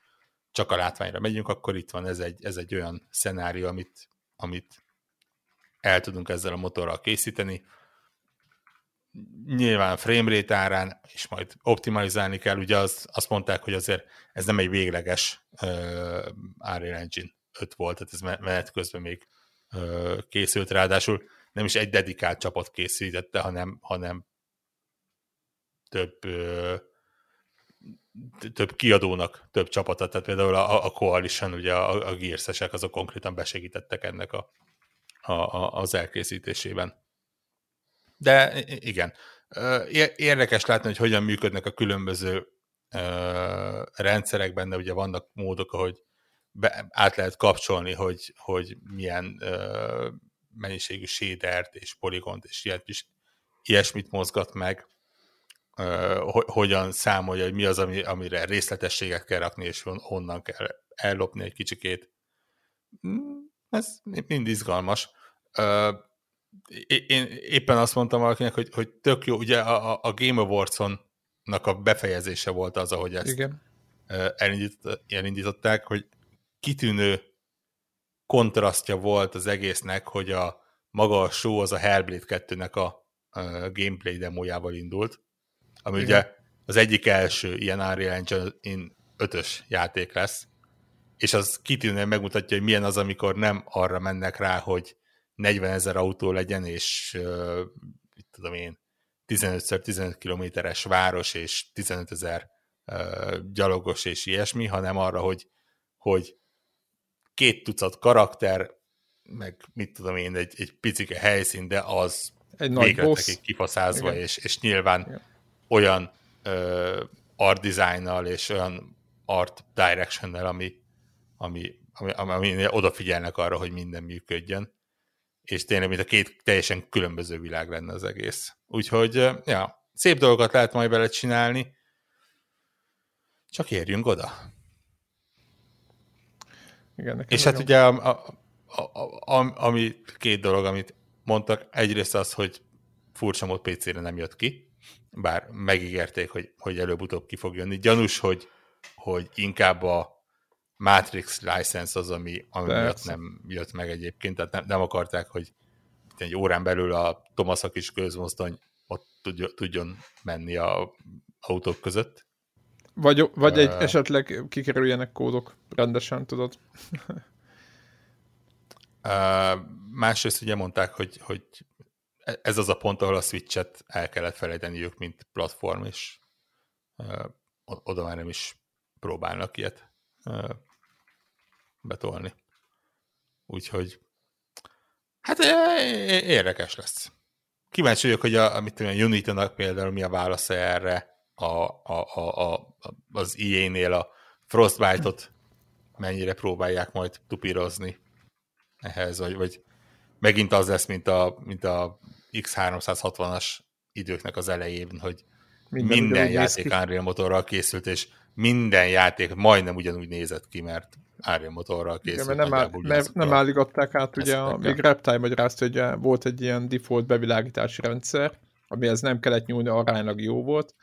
csak a látványra megyünk, akkor itt van ez egy, ez egy olyan szenárió, amit, amit el tudunk ezzel a motorral készíteni. Nyilván framerate árán, és majd optimalizálni kell, ugye az, azt mondták, hogy azért ez nem egy végleges uh, Unreal Engine öt volt, tehát ez menet közben még uh, készült, ráadásul nem is egy dedikált csapat készítette, hanem, hanem több, ö, több kiadónak több csapata, tehát például a, a Coalition, ugye a, a Gears-esek, azok konkrétan besegítettek ennek a, a, a, az elkészítésében. De igen, érdekes látni, hogy hogyan működnek a különböző ö, rendszerek benne, ugye vannak módok, ahogy be, át lehet kapcsolni, hogy, hogy milyen ö, mennyiségű shadert és poligont és ilyet is, ilyesmit mozgat meg, uh, hogyan számolja, hogy mi az, ami, amire részletességet kell rakni, és honnan kell ellopni egy kicsikét. Ez mind izgalmas. Uh, én éppen azt mondtam valakinek, hogy, hogy tök jó, ugye a, a Game Awards-onnak a befejezése volt az, ahogy ezt igen. Elindított, elindították, hogy kitűnő kontrasztja volt az egésznek, hogy a maga a show az a Hellblade kettőnek a, a gameplay demójával indult, ami igen. Ugye az egyik első ilyen Unreal Engine ötös játék lesz, és az kitűnően megmutatja, hogy milyen az, amikor nem arra mennek rá, hogy negyvenezer autó legyen, és uh, mit tudom én, tizenötször tizenöt kilométeres város, és tizenötezer uh, gyalogos, és ilyesmi, hanem arra, hogy, hogy két tucat karakter, meg mit tudom én, egy, egy picike helyszín, de az egy végre nekik kifaszázva, és, és nyilván igen. Olyan ö, art designnal és olyan art directionnel, ami, ami, ami, ami odafigyelnek arra, hogy minden működjön, és tényleg mint a két teljesen különböző világ lenne az egész. Úgyhogy, ja, szép dolgokat lehet majd vele csinálni, csak érjünk oda. Igen, és hát ugye a, a, a, a, ami két dolog, amit mondtak, egyrészt az, hogy furcsa mód pé cére nem jött ki, bár megígérték, hogy, hogy előbb-utóbb ki fog jönni. Gyanús, hogy, hogy inkább a Matrix license az, ami, ami miatt nem jött meg egyébként, tehát nem, nem akarták, hogy egy órán belül a Thomas a kis közmozdony ott tudjon menni a autók között. Vagy, vagy egy uh, esetleg kikerüljenek kódok rendesen, tudod? uh, másrészt ugye mondták, hogy, hogy ez az a pont, ahol a Switch-et el kellett felejteniük, mint platform, és uh, oda már nem is próbálnak ilyet uh, betolni. Úgyhogy hát érdekes lesz. Kíváncsi vagyok, hogy a, amit tudom, a Unity-nak például mi a válasza erre, a, a, a, a, az í á-nél a Frostbite-ot mennyire próbálják majd tupírozni ehhez, vagy, vagy megint az lesz, mint a, mint a iksz háromszázhatvanas időknek az elején, hogy minden, minden játék Unreal motorral készült, és minden játék majdnem ugyanúgy nézett ki, mert Unreal motorral készült. Igen, nem, áll, nem, nem álligatták át, ugye, a, még Reptile magyarázta, hogy volt egy ilyen default bevilágítási rendszer, amihez nem kellett nyúlni, aránylag jó volt,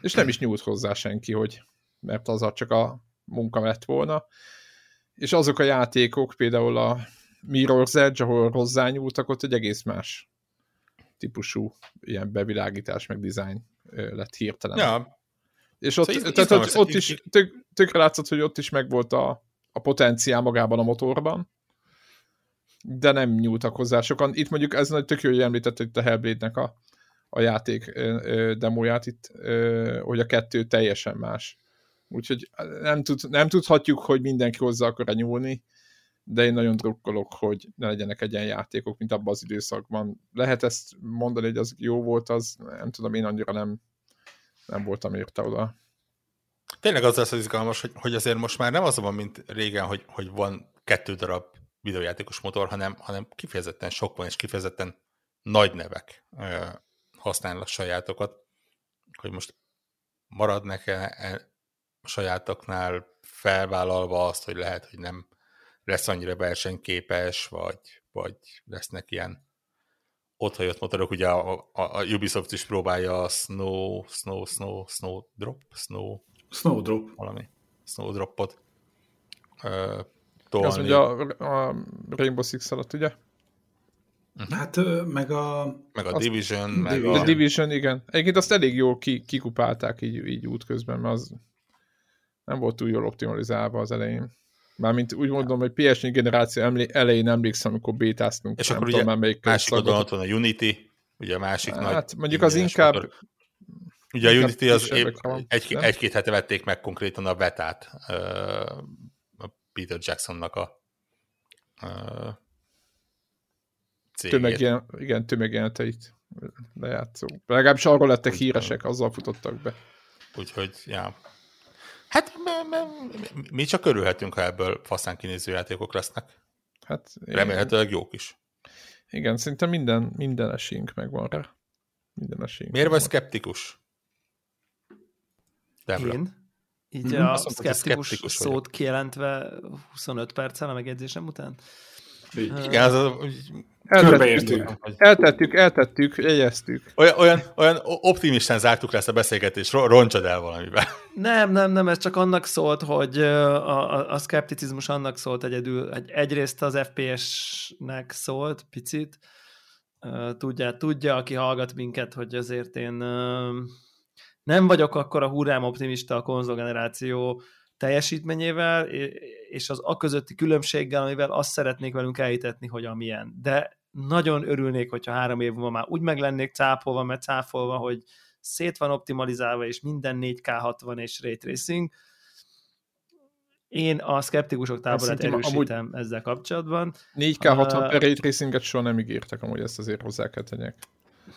és nem is nyúlt hozzá senki, hogy, mert az csak a munka lett volna. És azok a játékok, például a Mirror's Edge, ahol hozzányúltak, ott egy egész más típusú ilyen bevilágítás, meg dizájn lett hirtelen. Ja. És ott, szóval tehát ott, ott is tök, tökre látszott, hogy ott is megvolt a, a potenciál magában a motorban, de nem nyúltak hozzá sokan. Itt mondjuk ez nagy tök jó, hogy említettek itt a Hellblade-nek a, a játék demóját itt, hogy a kettő teljesen más. Úgyhogy nem, tud, nem tudhatjuk, hogy mindenki hozzá akar nyúlni, de én nagyon drukkolok, hogy ne legyenek egy ilyen játékok, mint abban az időszakban. Lehet ezt mondani, hogy az jó volt, az nem tudom, én annyira nem nem voltam érte oda. Tényleg az lesz az izgalmas, hogy, hogy azért most már nem az van, mint régen, hogy, hogy van kettő darab videójátékos motor, hanem, hanem kifejezetten sok van, és kifejezetten nagy nevek ö, használnak sajátokat, hogy most maradnak-e a sajátoknál felvállalva azt, hogy lehet, hogy nem lesz annyira versenyképes, vagy, vagy lesznek ilyen otthajott motorok, ugye a, a, a Ubisoft is próbálja a Snow, Snow, Snow, Snowdrop, Snow... Snowdrop. Valami. Snowdropot uh, tolni. Ez ugye a, a Rainbow Six alatt, ugye? Hát, meg a... Meg a Division, meg Division. A... The Division, igen. Egyébként azt elég jól ki, kikupálták így, így útközben, mert az nem volt túl jól optimalizálva az elején. Mármint úgy mondom, hogy pé es négy generáció elején emlékszem, amikor bétáztunk. És akkor tudom, ugye másik oldalon van a Unity, ugye a másik hát, nagy... Hát mondjuk az inkább... Motor. Ugye a Unity az épp, van, egy, egy-két hete vették meg konkrétan a vetát a Peter Jacksonnak a, a cégét. Tömeg ilyen, igen, tömegjeleneteit lejátszó. Legalábbis arról lettek úgy híresek, azzal futottak be. Úgyhogy, já... Hát mi csak örülhetünk, ha ebből faszán kinéző játékok lesznek. Hát, remélhetőleg jók is. Igen, szinte minden, minden esélyünk megvan rá. Minden esélyünk. Miért vagy szkeptikus? Debra. Én? Így mm-hmm. a szkeptikus, szkeptikus szót kijelentve huszonöt perccel a megjegyzésem után? Igen, az a... Eltettük, eltettük, eltettük, jegyeztük. Olyan, olyan, olyan optimistán zártuk le ezt a beszélgetést, roncsad el valamivel. Nem, nem, nem, ez csak annak szólt, hogy a, a, a szkepticizmus annak szólt egyedül, egyrészt az ef pé es-nek szólt picit, tudja, tudja, aki hallgat minket, hogy azért én nem vagyok akkora hurrám optimista a konzolgeneráció teljesítményével, és az a közötti különbséggel, amivel azt szeretnék velünk elhitetni, hogy amilyen. De nagyon örülnék, hogyha három év múlva már úgy meg lennék cáfolva, mert cáfolva, hogy szét van optimalizálva, és minden négy ká hatvan és ray tracing. Én a szkeptikusok táborát erősítem ezzel kapcsolatban. négy ká hatvan uh, ray tracinget soha nem ígértek, amúgy ezt azért hozzá kell tenni.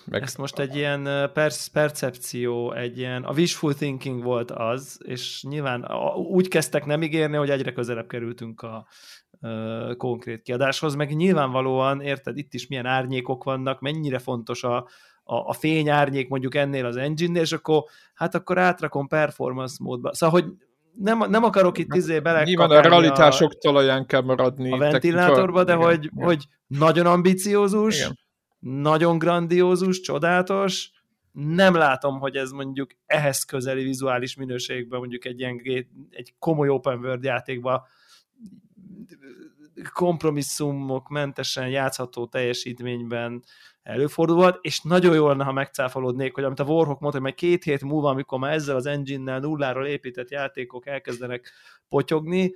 Meg... Ezt most egy ilyen perc- percepció, egy ilyen, a wishful thinking volt az, és nyilván úgy kezdtek nem ígérni, hogy egyre közelebb kerültünk a ö, konkrét kiadáshoz, meg nyilvánvalóan, érted, itt is milyen árnyékok vannak, mennyire fontos a, a, a fényárnyék mondjuk ennél az engine-nél, és akkor hát akkor átrakom performance módba. Szóval, hogy nem, nem akarok itt izé belekakálni. Nyilván a realitások a, talaján kell maradni. A ventilátorba, technika, de hogy, hogy nagyon ambiciózus, igen. Nagyon grandiózus, csodálatos. Nem látom, hogy ez mondjuk ehhez közeli vizuális minőségben, mondjuk egy ilyen egy komoly open world játékban kompromisszumok mentesen játszható teljesítményben előfordulhat, és nagyon jól lenne, ha megcáfolódnék, hogy amit a Warhawk mondta, hogy majd két hét múlva, amikor már ezzel az engine-nel nulláról épített játékok elkezdenek potyogni,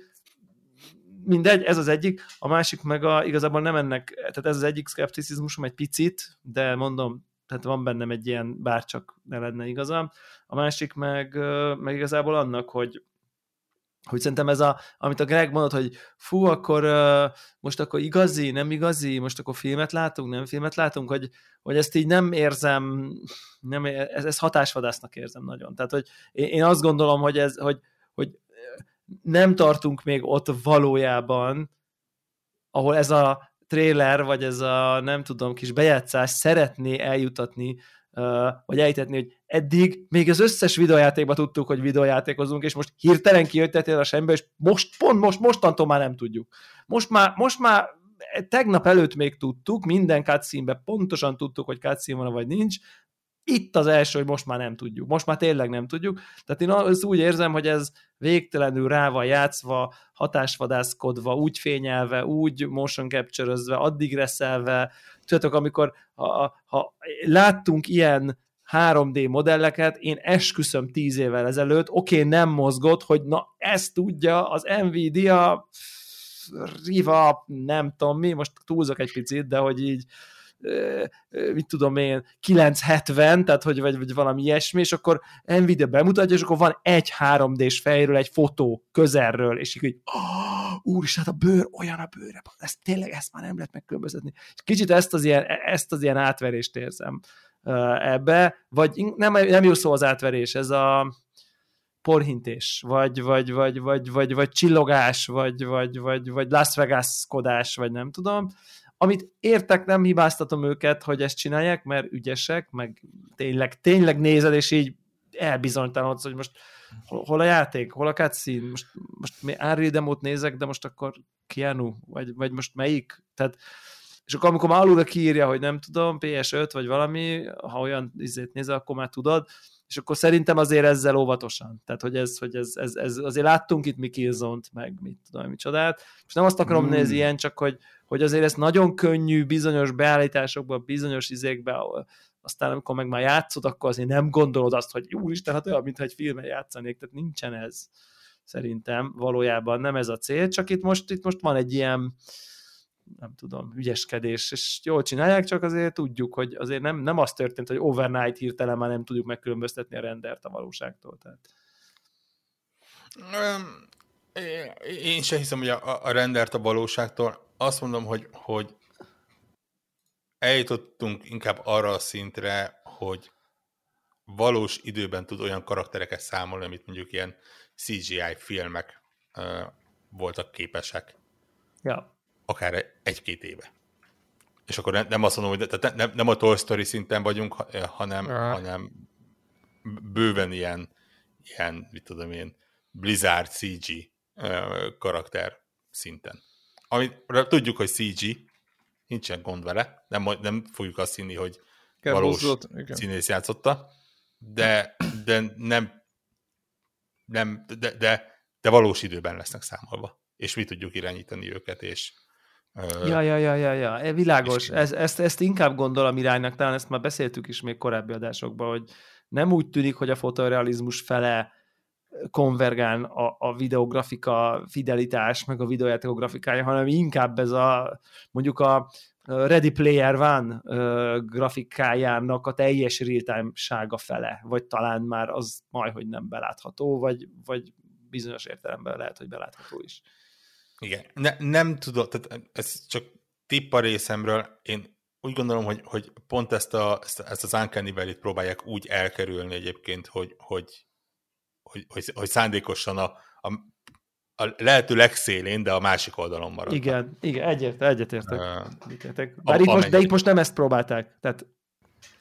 mindegy, ez az egyik, a másik meg a, igazából nem ennek, tehát ez az egyik szkepticizmusom egy picit, de mondom, tehát van bennem egy ilyen, bárcsak ne lenne igazam. A másik meg, meg igazából annak, hogy hogy szerintem ez a, amit a Greg mondott, hogy fú, akkor uh, most akkor igazi, nem igazi, most akkor filmet látunk, nem filmet látunk, hogy, hogy ezt így nem érzem, nem, ez, ez hatásvadásznak érzem nagyon. Tehát, hogy én azt gondolom, hogy, ez, hogy, hogy nem tartunk még ott valójában, ahol ez a trailer, vagy ez a nem tudom, kis bejátszás szeretné eljutatni, Uh, vagy ejtetni, hogy eddig még az összes videójátékban tudtuk, hogy videójátékozunk, és most hirtelen kijöttetél a semmibe, és most, pont most, mostantól már nem tudjuk. Most már, most már tegnap előtt még tudtuk, minden cutscene-ben pontosan tudtuk, hogy cutscene van, vagy nincs. Itt az első, hogy most már nem tudjuk. Most már tényleg nem tudjuk. Tehát én azt úgy érzem, hogy ez végtelenül rá van játszva, hatásvadászkodva, úgy fényelve, úgy motion capture-özve, addig reszelve. Tudjátok, amikor ha, ha láttunk ilyen három dé modelleket, én esküszöm tíz évvel ezelőtt, oké, okay, nem mozgott, hogy na ezt tudja az Nvidia, Riva, nem tudom mi, most túlzok egy picit, de hogy így mit tudom én, kilencszázhetven, tehát hogy vagy, vagy valami ilyesmi, és akkor Nvidia bemutatja, és akkor van egy három dés fejről egy fotó közelről, és így, hogy oh, úristen, hát a bőr, olyan a bőre, ez tényleg, ezt már nem lehet megkülönböztetni. Kicsit ezt az ilyen, ezt az ilyen átverést érzem ebbe, vagy nem, nem jó szó az átverés, ez a porhintés, vagy, vagy, vagy, vagy, vagy, vagy csillogás, vagy, vagy, vagy, vagy Las Vegas-kodás, vagy nem tudom, amit értek, nem hibáztatom őket, hogy ezt csinálják, mert ügyesek, meg tényleg, tényleg nézed, és így elbizonytalanodsz, hogy most hol, hol a játék, hol a cutscene, most, most mi Unreal demót nézek, de most akkor Keanu, vagy, vagy most melyik? Tehát, és akkor amikor már alulra kiírja, hogy nem tudom, pé es öt, vagy valami, ha olyan izét nézel, akkor már tudod, és akkor szerintem azért ezzel óvatosan. Tehát, hogy ez, hogy ez, ez, ez azért láttunk itt mi Killzone-t, meg mit tudom, micsodát, és nem azt akarom hmm. nézni ilyen, csak hogy hogy azért ez nagyon könnyű bizonyos beállításokban, bizonyos izékben, aztán amikor meg már játszod, akkor azért nem gondolod azt, hogy úristen, hát olyan, mintha egy filmen játszanék, tehát nincsen ez szerintem valójában, nem ez a cél, csak itt most, itt most van egy ilyen, nem tudom, ügyeskedés, és jól csinálják, csak azért tudjuk, hogy azért nem, nem az történt, hogy overnight hirtelen már nem tudjuk megkülönböztetni a rendert a valóságtól, tehát... Én sem hiszem, hogy a, a rendert a valóságtól. Azt mondom, hogy, hogy eljutottunk inkább arra a szintre, hogy valós időben tud olyan karaktereket számolni, amit mondjuk ilyen cé gé í filmek uh, voltak képesek. Ja. Akár egy-két éve. És akkor nem azt mondom, hogy tehát nem, nem a Toy Story szinten vagyunk, hanem, ja. hanem bőven ilyen, ilyen, mit tudom én, Blizzard cé gé uh, karakter szinten. Amit tudjuk, hogy cé gé, nincsen gond vele, nem, nem fogjuk azt hinni, hogy Kert valós búzult, színész játszotta, de, de nem, nem de, de, de valós időben lesznek számolva, és mi tudjuk irányítani őket, és ja, ja, ja, ja, ja. Világos, ez, ezt, ezt inkább gondolom iránynak, talán ezt már beszéltük is még korábbi adásokban, hogy nem úgy tűnik, hogy a fotorealizmus fele konvergál a, a videografika fidelitás, meg a videójátékok grafikája, hanem inkább ez a mondjuk a Ready Player One ö, grafikájának a teljes real-time-sága fele, vagy talán már az majdhogy nem belátható, vagy, vagy bizonyos értelemben lehet, hogy belátható is. Igen, ne, nem tudom, tehát ez csak tipp a részemről, én úgy gondolom, hogy, hogy pont ezt, a, ezt, ezt az Uncanny Valley-t próbálják úgy elkerülni egyébként, hogy, hogy Hogy, hogy, hogy szándékosan a, a, a lehető legszélén, de a másik oldalon marad. Igen, igen, egyet, egyetértek. Uh, egyetértek. Bár a, itt most, de itt most nem ezt próbálták. Tehát...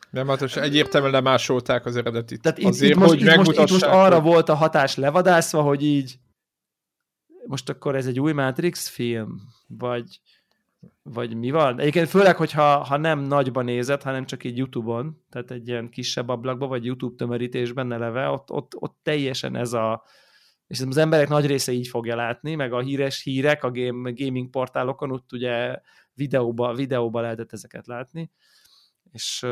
Nem, hát most egyértelműen lemásolták az eredetit. Tehát itt, azért, itt most, hogy itt most, itt most arra volt a hatás levadászva, hogy így most akkor ez egy új Matrix film, vagy, vagy mi van? Egyébként főleg, hogyha ha nem nagyban nézed, hanem csak így YouTube-on, tehát egy ilyen kisebb ablakban, vagy YouTube tömörítésben eleve, ott, ott, ott teljesen ez a... És az emberek nagy része így fogja látni, meg a híres hírek a game, gaming portálokon, ott ugye videóba, videóba lehetett ezeket látni, és,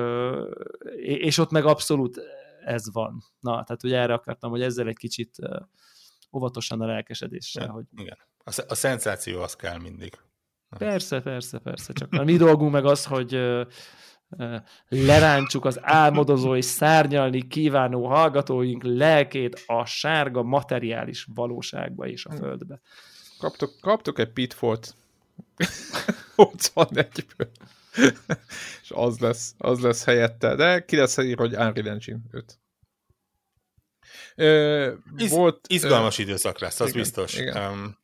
és ott meg abszolút ez van. Na, tehát ugye erre akartam, hogy ezzel egy kicsit óvatosan a lelkesedéssel. Igen. Hogy... Igen. A, a szenzáció az kell mindig. Persze, persze, persze. Csak a mi dolgunk meg az, hogy lerántsuk az álmodozó és szárnyalni kívánó hallgatóink lelkét a sárga materiális valóságba és a földbe. Kaptok, kaptok egy pitfallt nyolcvanegyből. És az lesz, az lesz helyette. De ki lesz írva, hogy Unreal Engine öt. Ö, Iz, volt, izgalmas ö, időszak lesz, az igen, biztos. Igen. Um,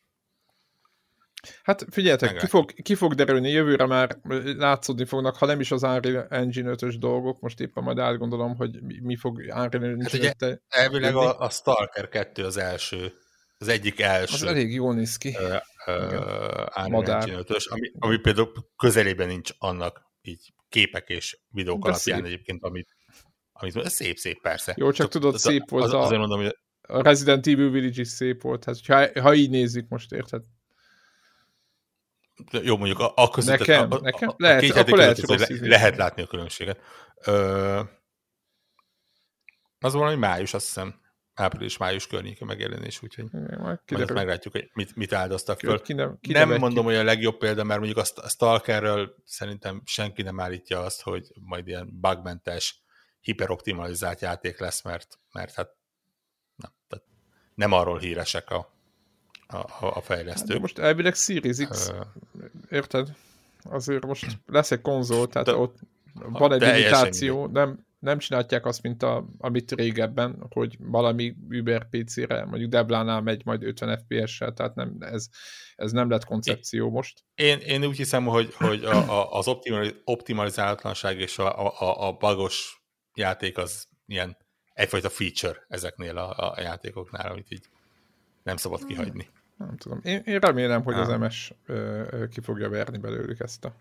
hát figyeljetek, ki fog, ki fog derülni, jövőre már látszódni fognak, ha nem is az Unreal Engine ötös dolgok, most éppen majd átgondolom, hogy mi, mi fog Unreal Engine ötös. Hát elvileg a, a Stalker kettő az első, az egyik első. Az elég jól néz ki. Uh, uh, Unreal Engine ötös, ami, ami például közelében nincs annak, így képek és videók alapján egyébként, amit szép-szép, persze. Jó, csak tudod, az, szép volt az, az, a, mondom, hogy... a Resident Evil Village is szép volt, hát, ha, ha így nézzük most, érted? Jó, mondjuk a, a között... Nekem, a, a, nekem? A, a lehet, akkor között, lehet, között, le, lehet látni a különbséget. Ö, az valami május, azt hiszem, április-május környéke megjelenés, úgyhogy majd meglátjuk, hogy mit, mit áldoztak föl. Ki nem, ki nem ki mondom, ki. Hogy a legjobb példa, mert mondjuk a Stalkerről szerintem senki nem állítja azt, hogy majd ilyen bugmentes hiperoptimalizált játék lesz, mert, mert hát nem, tehát nem arról híresek a, a, a fejlesztők. Hát most elvileg Series X, uh, érted? Azért most lesz egy konzol, tehát de, ott van egy limitáció, nem, nem csinálják azt, mint a, amit régebben, hogy valami Uber pé cére, mondjuk Deblánál megy majd ötven ef pé es-sel, tehát nem, ez, ez nem lett koncepció én, most. Én, én úgy hiszem, hogy, hogy a, a, az optimaliz, optimalizálatlanság és a, a, a bagos játék az ilyen egyfajta feature ezeknél a, a játékoknál, amit így nem szabad kihagyni. Nem, nem tudom. Én, én remélem, hogy nem. Az em es ö, ki fogja verni belőlük ezt a,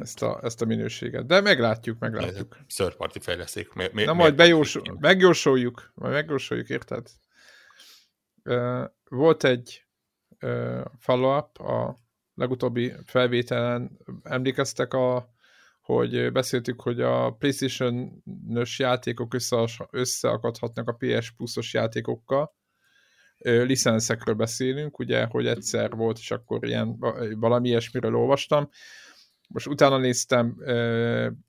ezt a, ezt a minőséget. De meglátjuk, meglátjuk. Third party fejleszték. Mi, mi, Na majd bejósol, megjósoljuk, majd megjósoljuk, érted? Uh, volt egy uh, follow-up a legutóbbi felvételen, emlékeztek a hogy beszéltük, hogy a PlayStation-ös játékok összeakadhatnak a pé es Plus-os játékokkal. Licenszekről beszélünk, ugye, hogy egyszer volt, és akkor ilyen, valami ilyesmiről olvastam. Most utána néztem,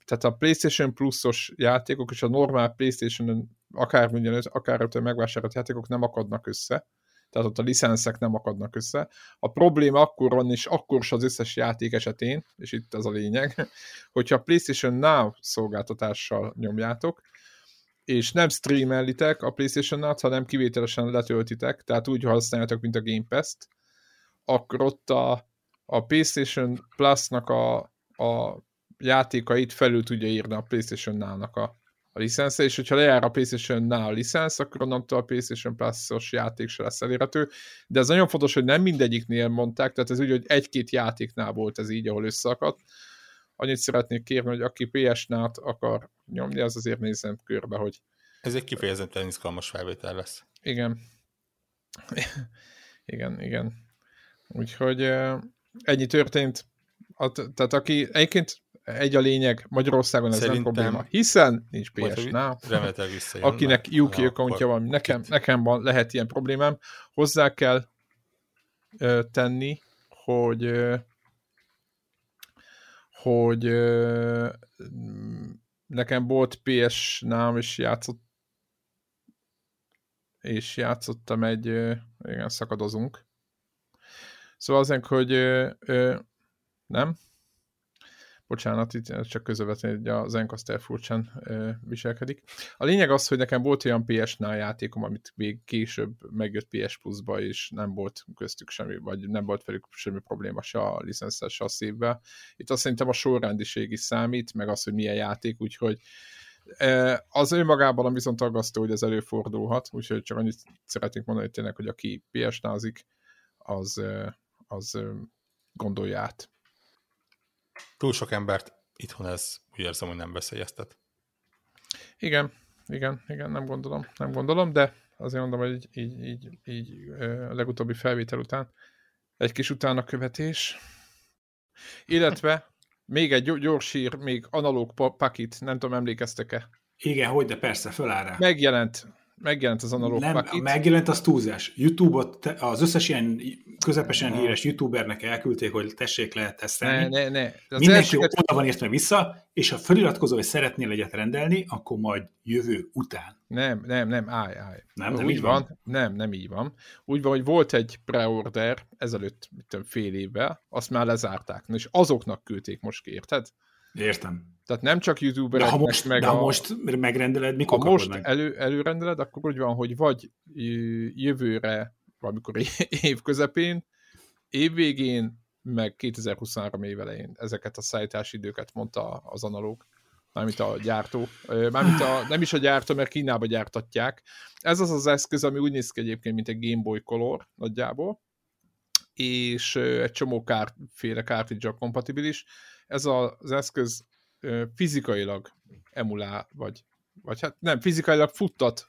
tehát a PlayStation Plus-os játékok és a normál PlayStation-ön akár mindjárt, akár ötön megvásárolt játékok nem akadnak össze. Tehát ott a licenszek nem akadnak össze. A probléma akkor van, és akkor is az összes játék esetén, és itt ez a lényeg, hogyha a PlayStation Now szolgáltatással nyomjátok, és nem streamelitek a PlayStation Now-t, hanem kivételesen letöltitek, tehát úgy használjátok, mint a Game Pass-t, akkor ott a, a PlayStation Plus-nak a, a játékait felül tudja írni a PlayStation Now-nak a a licensz, és hogyha lejár a PlayStation Now licensz, akkor onnantól a PlayStation Plus-os játék se lesz elérhető, de ez nagyon fontos, hogy nem mindegyiknél mondták, tehát ez úgy, hogy egy-két játéknál volt ez így, ahol összeakadt. Annyit szeretnék kérni, hogy aki pé es Now-t akar nyomni, az azért nézem körbe, hogy... Ez egy kifejezetten izgalmas felvétel lesz. Igen. igen, igen. Úgyhogy ennyi történt. Tehát aki egyébként egy a lényeg, Magyarországon ez nem probléma, hiszen nincs pé es Now, akinek Yuki accountja van, nekem, nekem van, lehet ilyen problémám. Hozzá kell ö, tenni, hogy ö, hogy ö, nekem volt pé es Now, és játszott és játszottam egy ö, igen, szakadozunk. Szóval azért, hogy ö, ö, nem? Bocsánat, itt csak közövetlenül, hogy a Zencast furcsán viselkedik. A lényeg az, hogy nekem volt olyan pé es-nál játékom, amit még később megjött pé es Plus-ba, és nem volt köztük semmi, vagy nem volt velük semmi probléma se a licenszel, se a szívvel. Itt azt szerintem a sorrendiség is számít, meg az, hogy milyen játék, úgyhogy az önmagában viszont aggasztó, hogy ez előfordulhat, úgyhogy csak annyit szeretnék mondani tényleg, hogy aki pé es-názik, az, az gondolja át. Túl sok embert itthon ez, úgy érzem, hogy nem veszélyeztet. Igen, igen, igen, nem gondolom, nem gondolom, de azért mondom, hogy így, így, így, így a legutóbbi felvétel után egy kis utána követés, illetve még egy gyors hír, még Analogue Pocket, nem tudom, emlékeztek-e? Igen, hogy de persze, föláll rá. Megjelent, megjelent az Analogue Pocket. Megjelent, az túlzás. YouTube-ot, az összes ilyen közepesen no. híres youtubernek elküldték, hogy tessék, lehet tesztelni. Ne, ne, ne. Mindenki oda eset... van értve vissza, és ha feliratkozol, hogy szeretnél egyet rendelni, akkor majd jövő után. Nem, nem, nem, állj, állj. Nem, nem úgy így van. van. Nem, nem így van. Úgy van, hogy volt egy preorder ezelőtt fél évvel, azt már lezárták. Na, és azoknak küldték most ki, érted? Értem. Tehát nem csak youtubereknek, de ha most, meg de ha a, most megrendeled, mikor kapod most meg? Elő, előrendeled, akkor úgy van, hogy vagy jövőre, valamikor év közepén, év végén, meg kétezer-huszonhárom év elején ezeket a szállítási időket mondta az Analogue, mármint a gyártó. Mármint a, nem is a gyártó, mert Kínába gyártatják. Ez az az eszköz, ami úgy néz ki egyébként, mint egy Game Boy Color nagyjából, és egy csomó kárt, féle cartridge-a kompatibilis. Ez az eszköz fizikailag emulál, vagy, vagy hát nem, fizikailag futtat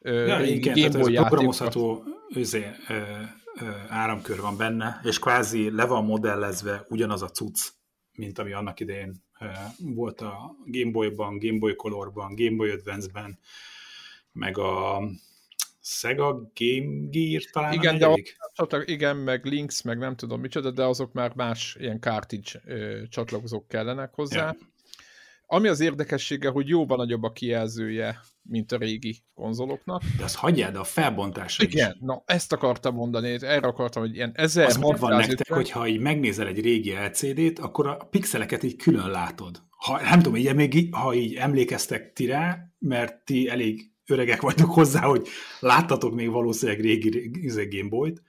ja, Game Boy játékokat. Programozható özé, ö, ö, áramkör van benne, és kvázi le van modellezve ugyanaz a cucc, mint ami annak idején ö, volt a Game Boy-ban, Game Boy Color-ban, Game Boy Advance-ben, meg a Sega Game Gear talán igen, a negyedik? Igen, meg Lynx, meg nem tudom micsoda, de azok már más ilyen cartridge ö, csatlakozók kellenek hozzá. Yeah. Ami az érdekessége, hogy jóval nagyobb a kijelzője, mint a régi konzoloknak. De azt hagyjad a felbontásra is. Igen, na ezt akartam mondani, erre akartam, hogy ilyen ezer... Az ott van nektek, hogyha így megnézel egy régi el cé dét, akkor a pixeleket így külön látod. Ha, nem tudom, így, még, ha így emlékeztek ti rá, mert ti elég öregek vagytok hozzá, hogy láttatok még valószínűleg régi Game Boyt,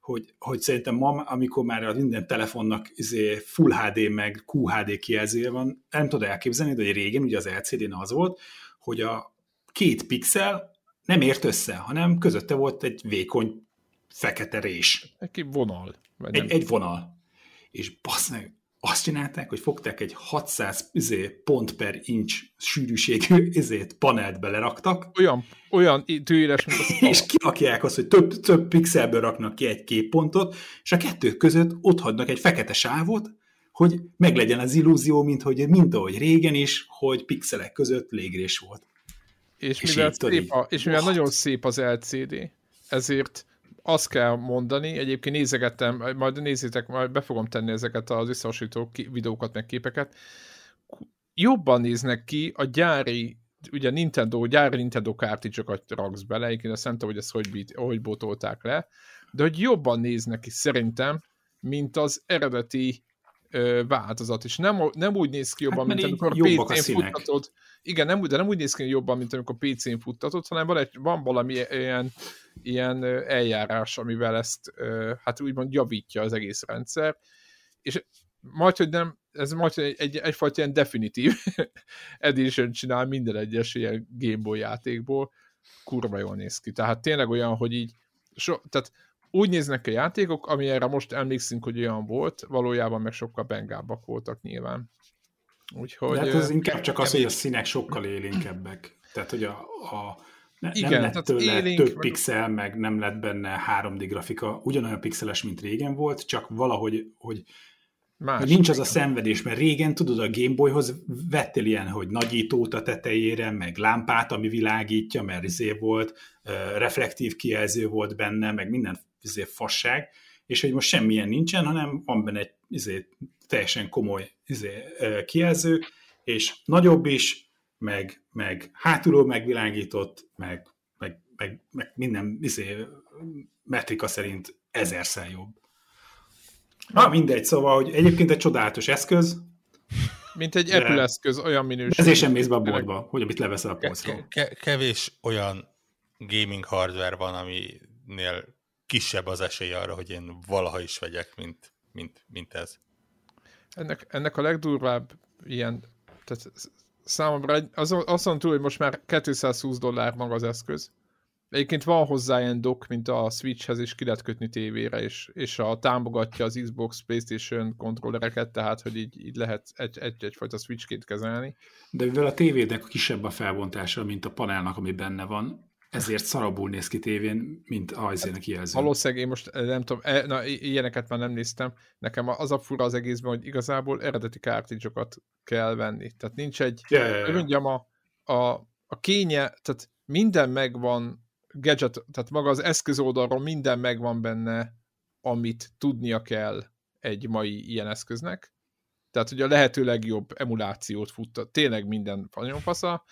hogy, hogy szerintem ma, amikor már minden telefonnak izé Full há dé meg kú há dé kijelzője van, nem tudod elképzelni, de régen, ugye az el cé dén az volt, hogy a két pixel nem ért össze, hanem közötte volt egy vékony fekete rés. Egy vonal. Egy, egy vonal. És bassznek, azt csinálták, hogy fogták egy hatszáz izé, pont per inch sűrűségű izé, panelt beleraktak. Olyan, olyan tűéres, mint az. És kirakják azt, hogy több, több pixelből raknak ki egy képpontot, és a kettő között ott hagynak egy fekete sávot, hogy meglegyen az illúzió, mint, hogy, mint ahogy régen is, hogy pixelek között légrés volt. És, és mivel, szép a, és mivel nagyon szép az el cé dé, ezért azt kell mondani, egyébként nézegettem, majd nézzétek, majd be fogom tenni ezeket az összehasonlító videókat, meg képeket. Jobban néznek ki a gyári, ugye Nintendo, gyári Nintendo cartridge-okat raksz bele, egyébként azt nem tudom, hogy ezt hogy, bít, hogy botolták le, de hogy jobban néznek ki szerintem, mint az eredeti ö, változat, és nem, nem úgy néz ki jobban, hát, mint amikor pé cén futtatod. Igen, nem, de nem úgy néz ki jobban, mint amikor pé cén futtatod, hanem van, egy, van valami ilyen, ilyen eljárás, amivel ezt hát úgymond javítja az egész rendszer, és majd, hogy nem, ez majd hogy egy, egyfajta ilyen definitív edition csinál minden egyes ilyen Game Boy játékból, kurva jól néz ki. Tehát tényleg olyan, hogy így, so, tehát úgy néznek a játékok, amire most emlékszünk, hogy olyan volt, valójában meg sokkal bengábbak voltak nyilván. Úgyhogy, de hát ez inkább csak az, hogy a színek sokkal élénkebbek. Tehát, hogy a, a ne, igen, nem lett tőle élénk, több vagy... pixel, meg nem lett benne három dé grafika, ugyanolyan pixeles, mint régen volt, csak valahogy, hogy, hogy nincs az a szenvedés, mert régen, tudod, a Game Boyhoz vettél ilyen, hogy nagyítót a tetejére, meg lámpát, ami világítja, mert izé volt, reflektív kijelző volt benne, meg minden izé fasság, és hogy most semmilyen nincsen, hanem van benne egy izé, teljesen komoly izé, kijelző, és nagyobb is, meg, meg hátulról megvilágított, meg, meg, meg, meg minden izé, metrika szerint ezerszer jobb. Na mindegy, szóval, hogy egyébként egy csodálatos eszköz, Mint egy Apple eszköz, olyan minőség. Ezért sem mész be a boltba, hogy amit leveszel a polcról. Kevés olyan gaming hardware van, aminél kisebb az esély arra, hogy én valaha is vegyek, mint, mint, mint ez. Ennek, ennek a legdurvább ilyen, tehát számomra azon, azon túl, hogy most már kétszázhúsz dollár maga az eszköz. Egyébként van hozzá ilyen dock, mint a Switchhez, és ki lehet kötni tévére, és, és a, támogatja az Xbox, PlayStation kontrollereket, tehát, hogy így, így lehet egy, egy, egyfajta Switchként kezelni. De mivel a tévének kisebb a felbontása, mint a panelnak, ami benne van, ezért szarabul néz ki tévén, mint a hajzének jelző. Valószínűleg én most nem tudom, e, na, ilyeneket már nem néztem. Nekem az a fura az egészben, hogy igazából eredeti kártidzsokat kell venni. Tehát nincs egy, yeah. mondjam, a, a, a kénye, tehát minden megvan, gadget, tehát maga az eszköz oldalról minden megvan benne, amit tudnia kell egy mai ilyen eszköznek. Tehát, hogy a lehető legjobb emulációt futta, tényleg minden nagyon fasza.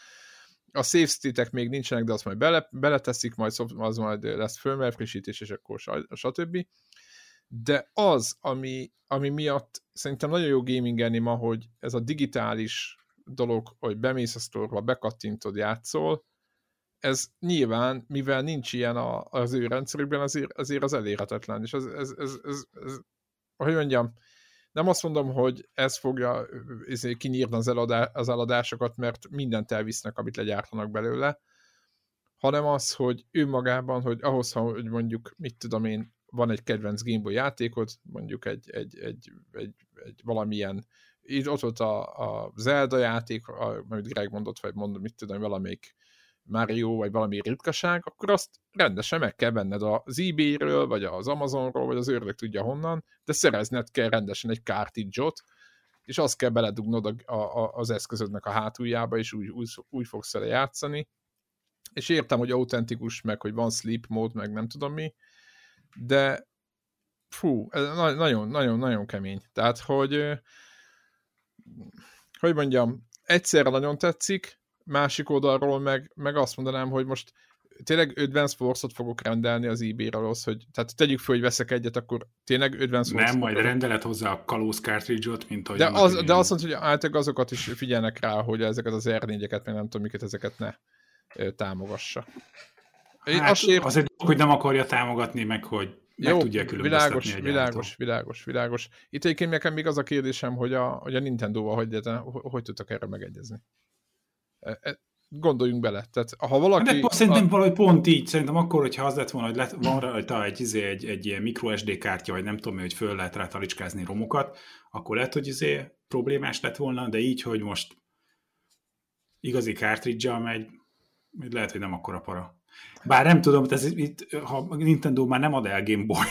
A save state-ek még nincsenek, de azt majd bele, beleteszik, majd az majd lesz firmware frissítés, és akkor stb. De az, ami, ami miatt szerintem nagyon jó gamingelni ma, hogy ez a digitális dolog, hogy bemész a sztorba, bekattintod, játszol, ez nyilván, mivel nincs ilyen a, az ő rendszerükben, azért, azért az elérhetetlen. És ez, ez, ez, ez, ez, ahogy mondjam, nem azt mondom, hogy ez fogja kinyírni az, eladá, az eladásokat, mert mindent elvisznek, amit legyártanak belőle, hanem az, hogy önmagában, hogy ahhoz, hogy mondjuk, mit tudom én, van egy kedvenc Game Boy játékod, mondjuk egy, egy, egy, egy, egy valamilyen, így ott volt a, a Zelda játék, a, amit Greg mondott, vagy mondom, mit tudom, valamelyik Mario, vagy valami ritkaság, akkor azt rendesen meg kell venned az eBay-ről, vagy az Amazonról, vagy az ördög tudja honnan, de szerezned kell rendesen egy cartridge-ot, és azt kell beledugnod a, a, az eszközödnek a hátuljába, és úgy, úgy, úgy fogsz vele játszani. És értem, hogy autentikus, meg hogy van sleep mód, meg nem tudom mi, de fú, nagyon-nagyon-nagyon kemény. Tehát, hogy hogy mondjam, egyszerre nagyon tetszik, másik oldalról meg, meg azt mondanám, hogy most tényleg Advance Force-ot fogok rendelni az eBay-ről, hogy tehát tegyük fel, hogy veszek egyet, akkor tényleg Advance Force-ot... Nem, majd rendeled hozzá a kalóz cartridge-ot, mint ahogy... De, az, de azt mondta, hogy általában azokat is figyelnek rá, hogy ezeket az er négyeket, meg nem tudom miket, ezeket ne ö, támogassa. Hát azért, az hogy nem akarja támogatni, meg hogy meg jó, tudja különböztetni világos, világos, világos, világos. Itt egyébként nekem még az a kérdésem, hogy a, hogy a Nintendo-val hogy, hogy tudtak erre megegyezni. Gondoljunk bele. Tehát, ha valaki... De szerintem a... valahogy pont így, szerintem akkor, hogyha az lett volna, hogy lett, van rajta egy, izé, egy, egy ilyen mikro es dé kártya, vagy nem tudom, hogy föl lehet rá talicskázni romokat, akkor lehet, hogy izé problémás lett volna, de így, hogy most igazi cartridge-al megy, lehet, hogy nem akkora para. Bár nem tudom, ez itt, ha Nintendo már nem ad el Game Boy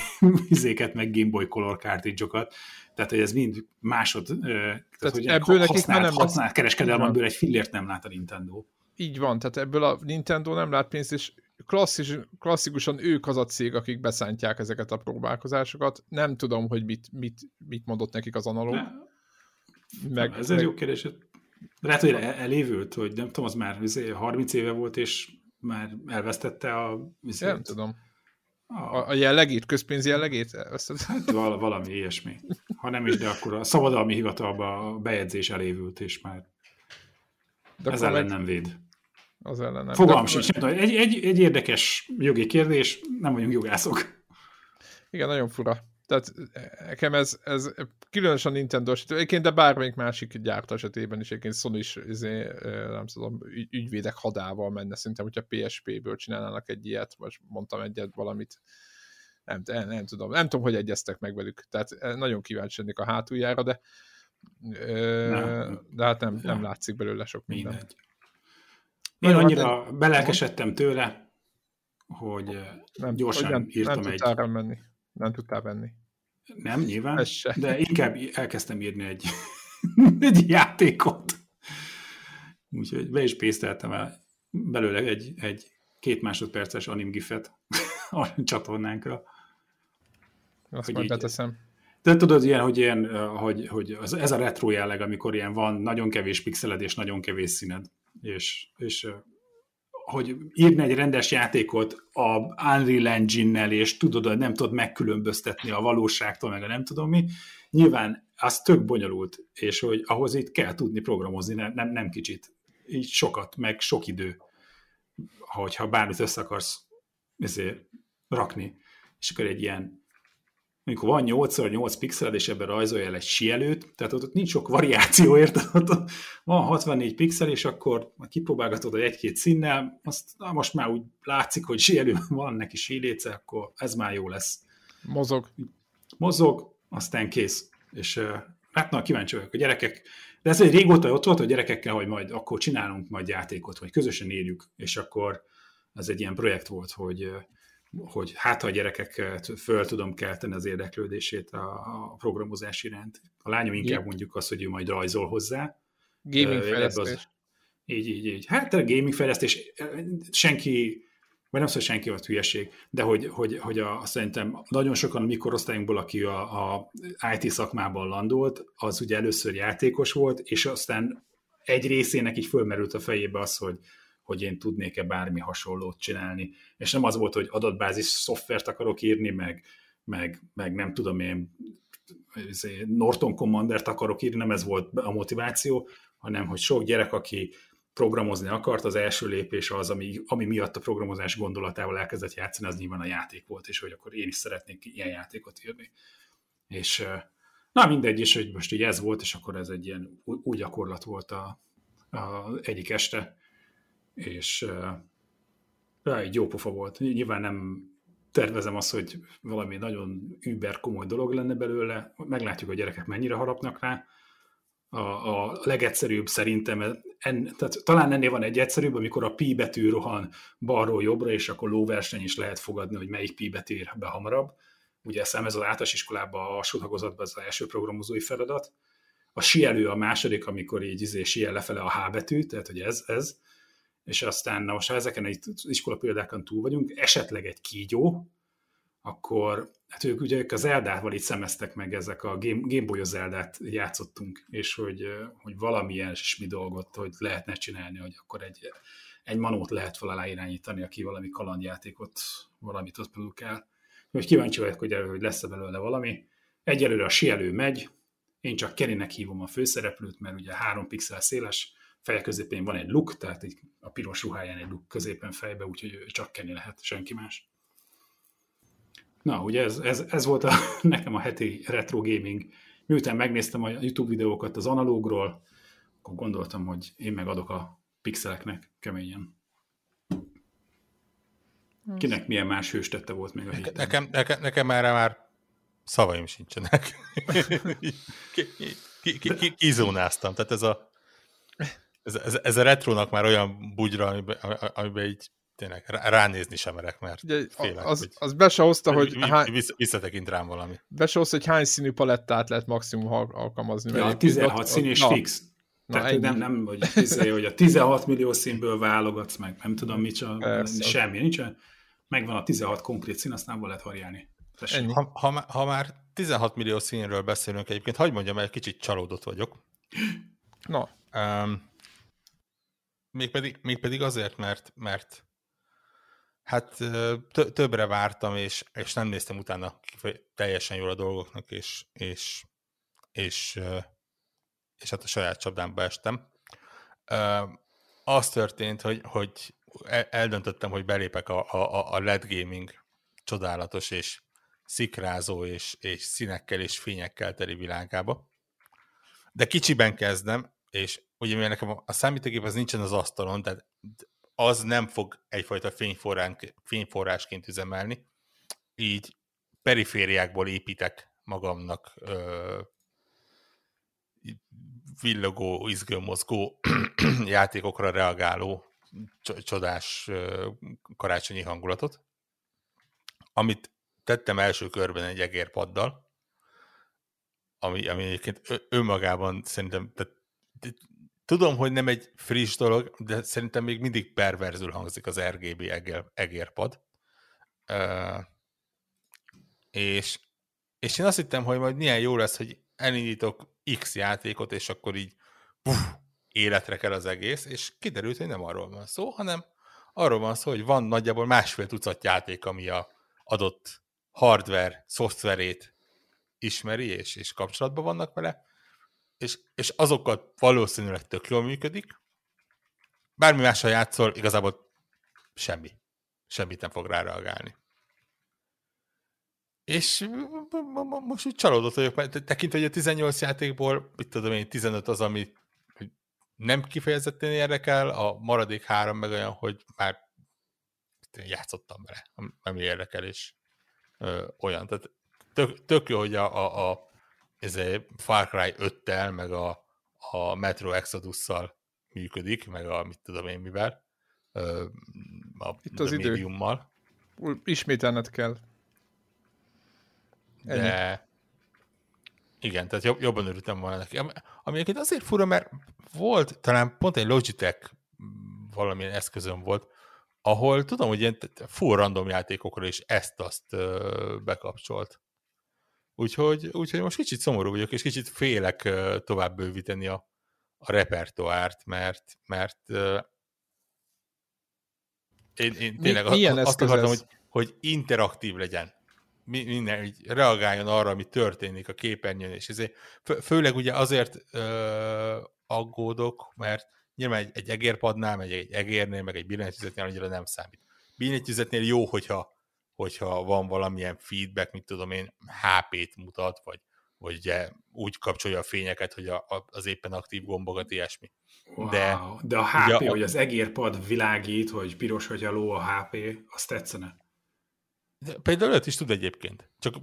izéket, meg Game Boy Color cartridge-okat, tehát hogy ez mind másod, tehát, tehát hogy ebből használt, használt kereskedelmemből egy fillért nem lát a Nintendo. Így van, tehát ebből a Nintendo nem lát pénzt, és klasszis, klasszikusan ők az a cég, akik beszántják ezeket a próbálkozásokat. Nem tudom, hogy mit, mit, mit mondott nekik az Analóg. Meg, ez meg... egy jó kérdés. Lehet, hogy elévült, hogy nem tudom, az már harminc éve volt, és már elvesztette a... Viszont... Nem tudom. A, a jellegét, közpénzi jellegét elvesztette? Hát val- valami ilyesmi. Ha nem is, de akkor a szabadalmi hivatalba a bejegyzés elévült, és már de ez ellen meg... nem véd. Az ellen nem. Fogalm sincs. Meg... Egy, egy, egy érdekes jogi kérdés, nem vagyunk jogászok. Igen, nagyon fura. Tehát nekem ez, ez különösen Nintendo-s, egyébként de bármelyik másik gyártó esetében is, egyébként Sony is azért, nem tudom, ügyvédek hadával menne, szerintem, hogyha pé es pé-ből csinálnának egy ilyet, vagy mondtam egyet valamit, nem, nem, nem tudom, nem tudom, hogy egyeztek meg velük, tehát nagyon kíváncsi lennék a hátuljára, de, ö, de hát nem, nem látszik belőle sok minden. Mindegy. Én annyira de... belelkesedtem tőle, hogy nem, gyorsan hogy nem, írtam nem egy... Nem menni. Nem tudtál venni. Nem, nyilván, de inkább elkezdtem írni egy, egy játékot. Úgyhogy be is pészteltem el belőle egy, egy két másodperces anim gifet a csatornánkra. Azt majd beteszem. De tudod, ilyen, hogy, ilyen, hogy, hogy ez a retro jelleg, amikor ilyen van nagyon kevés pixeled és nagyon kevés színed. És... és hogy írni egy rendes játékot a Unreal Engine-nel, és tudod, hogy nem tudod megkülönböztetni a valóságtól, meg a nem tudom mi. Nyilván az tök bonyolult, és hogy ahhoz itt kell tudni programozni, nem, nem kicsit, így sokat, meg sok idő, hogyha bármit össze akarsz ezért rakni, és akkor egy ilyen, amikor van nyolc nyolc pixeled, és ebben rajzolja el egy sielőt, tehát ott, ott nincs sok variáció, érted? Van hatvannégy pixel, és akkor kipróbálgatod egy-két színnel, azt, na, most már úgy látszik, hogy sielő van neki síléce, akkor ez már jó lesz. Mozog. Mozog, aztán kész. És hát na, kíváncsi vagyok, a gyerekek, de ez egy régóta ott volt, a gyerekekkel, hogy majd akkor csinálunk majd játékot, hogy közösen érjük, és akkor ez egy ilyen projekt volt, hogy hogy hát ha a gyerekek föl tudom kelteni az érdeklődését a programozás iránt. A lányom inkább mondjuk azt, hogy ő majd rajzol hozzá. Gaming fejlesztés. Az, így, így, így. Hát a gaming fejlesztés, senki, vagy nem szó, senki volt hülyeség, de hogy, hogy, hogy a, szerintem nagyon sokan a mi korosztályunkból, aki a, a i té szakmában landolt, az ugye először játékos volt, és aztán egy részének így fölmerült a fejébe az, hogy hogy én tudnék-e bármi hasonlót csinálni. És nem az volt, hogy adatbázis szoftvert akarok írni, meg, meg, meg nem tudom én Norton Commandert akarok írni, nem ez volt a motiváció, hanem hogy sok gyerek, aki programozni akart, az első lépés az, ami, ami miatt a programozás gondolatával elkezdett játszani, az nyilván a játék volt, és hogy akkor én is szeretnék ilyen játékot írni. És na mindegy is, hogy most így ez volt, és akkor ez egy ilyen új gyakorlat volt a, a egyik este, és uh, egy jó pofa volt. Nyilván nem tervezem azt, hogy valami nagyon über komoly dolog lenne belőle, meglátjuk, a gyerekek mennyire harapnak rá. A, a legegyszerűbb szerintem, en, tehát talán ennél van egy egyszerűbb, amikor a pi betű rohan balról jobbra, és akkor lóverseny is lehet fogadni, hogy melyik pi betű ér be hamarabb. Ugye eszem ez az általános iskolában, a sodhagozatban az első programozói feladat. A sielő a második, amikor így izé, siel lefele a H betű, tehát hogy ez, ez. És aztán, na most ha ezeken az iskola példákon túl vagyunk, esetleg egy kígyó, akkor hát ők ugye az Zeldával itt szemeztek meg, ezek a Game, Game Boy Zeldát játszottunk, és hogy, hogy valamilyen mi dolgot, hogy lehetne csinálni, hogy akkor egy, egy manót lehet fel alá irányítani, aki valami kalandjátékot, valamit ott produkál. Hogy kíváncsi vagyok, hogy, hogy lesz-e belőle valami. Egyelőre a sielő megy, én csak Kennynek hívom a főszereplőt, mert ugye három pixel széles, feje középén van egy luk, tehát így a piros ruháján egy luk középen fejbe, úgyhogy csak Kenny lehet, senki más. Na, ugye ez, ez, ez volt a, nekem a heti retro gaming. Miután megnéztem a YouTube videókat az analógról, akkor gondoltam, hogy én megadok a pixeleknek keményen. Kinek milyen más hőstette volt még a héten? Nekem, nekem, nekem erre már szavaim sincsenek. Kizónáztam, tehát ez a Ez, ez, ez a retrónak már olyan bugyra, amiben, amiben így tényleg ránézni sem merek, mert félek, az, hogy... Az be se hozta, hogy... Hány, visszatekint rám valami. Be se hozta, hogy hány színű palettát lehet maximum alkalmazni. Ja, tizenhat ott, szín és na, fix. Na, tehát nem, nem hogy, tizenhat, hogy a tizenhat millió színből válogatsz meg, nem tudom micsoda, semmi nincsen. Megvan a tizenhat konkrét szín, aztán abban lehet variálni. Ha, ha, ha már tizenhat millió színről beszélünk egyébként, hagyd mondjam, egy kicsit csalódott vagyok. Na... Um, Mégpedig, mégpedig azért, mert, mert hát tö- többre vártam, és, és nem néztem utána teljesen jól a dolgoknak, és, és, és, és hát a saját csapdámba estem. Az történt, hogy, hogy eldöntöttem, hogy belépek a, a, a el é dé gaming csodálatos és szikrázó, és, és színekkel és fényekkel teli világába. De kicsiben kezdem, és ugye mivel nekem a számítógép az nincsen az asztalon, tehát az nem fog egyfajta fényforrásként üzemelni, így perifériákból építek magamnak ö, villogó, izgőmozgó játékokra reagáló csodás ö, karácsonyi hangulatot, amit tettem első körben egy egérpaddal, ami, ami egyébként önmagában szerintem, tehát tudom, hogy nem egy friss dolog, de szerintem még mindig perverzül hangzik az er gé bé egérpad. Uh, és, és én azt hittem, hogy majd milyen jó lesz, hogy elindítok X játékot, és akkor így puf, életre kell az egész, és kiderült, hogy nem arról van szó, hanem arról van szó, hogy van nagyjából másfél tucat játék, ami a adott hardware, szoftverét ismeri, és, és kapcsolatban vannak vele, és, és azokat valószínűleg tök jól működik. Bármi mással játszol, igazából semmi. Semmit nem fog rá reagálni. És most úgy csalódott vagyok, mert tekintve, hogy a tizennyolc játékból, mit tudom én, tizenöt az, ami nem kifejezetten érdekel, a maradék három meg olyan, hogy már játszottam vele, ami érdekel, és ö, olyan. Tehát tök, tök jó, hogy a, a, a Far Cry öttel, meg a, a Metro Exodusszal működik, meg a mit tudom én mivel, ö, a, itt az idő. Mediummal. Ismételned kell. Ennyi. De igen, tehát jobb, jobban örültem volna neki. Ami egyébként azért fura, mert volt, talán pont egy Logitech valamilyen eszközön volt, ahol tudom, hogy ilyen full random játékokra is ezt-azt bekapcsolt. Úgyhogy, úgyhogy most kicsit szomorú vagyok, és kicsit félek tovább bővíteni a, a repertoárt, mert, mert én, én tényleg Mi, azt, azt akartam, hogy, hogy interaktív legyen. Minden, hogy reagáljon arra, ami történik a képernyőn, és ezért főleg ugye azért ö, aggódok, mert nyilván egy, egy egérpadnál, meg egy egérnél, meg egy billentyűzetnél annyira nem számít. Billentyűzetnél jó, hogyha, hogyha van valamilyen feedback, mit tudom én, há pét mutat, vagy, vagy ugye úgy kapcsolja a fényeket, hogy a, a, az éppen aktív gombokat, ilyesmi. Wow, de, de a há pé, ugye, hogy az egérpad világít, hogy piros, hogy a ló a há pé, az tetszene. De például őt is tud egyébként. Csak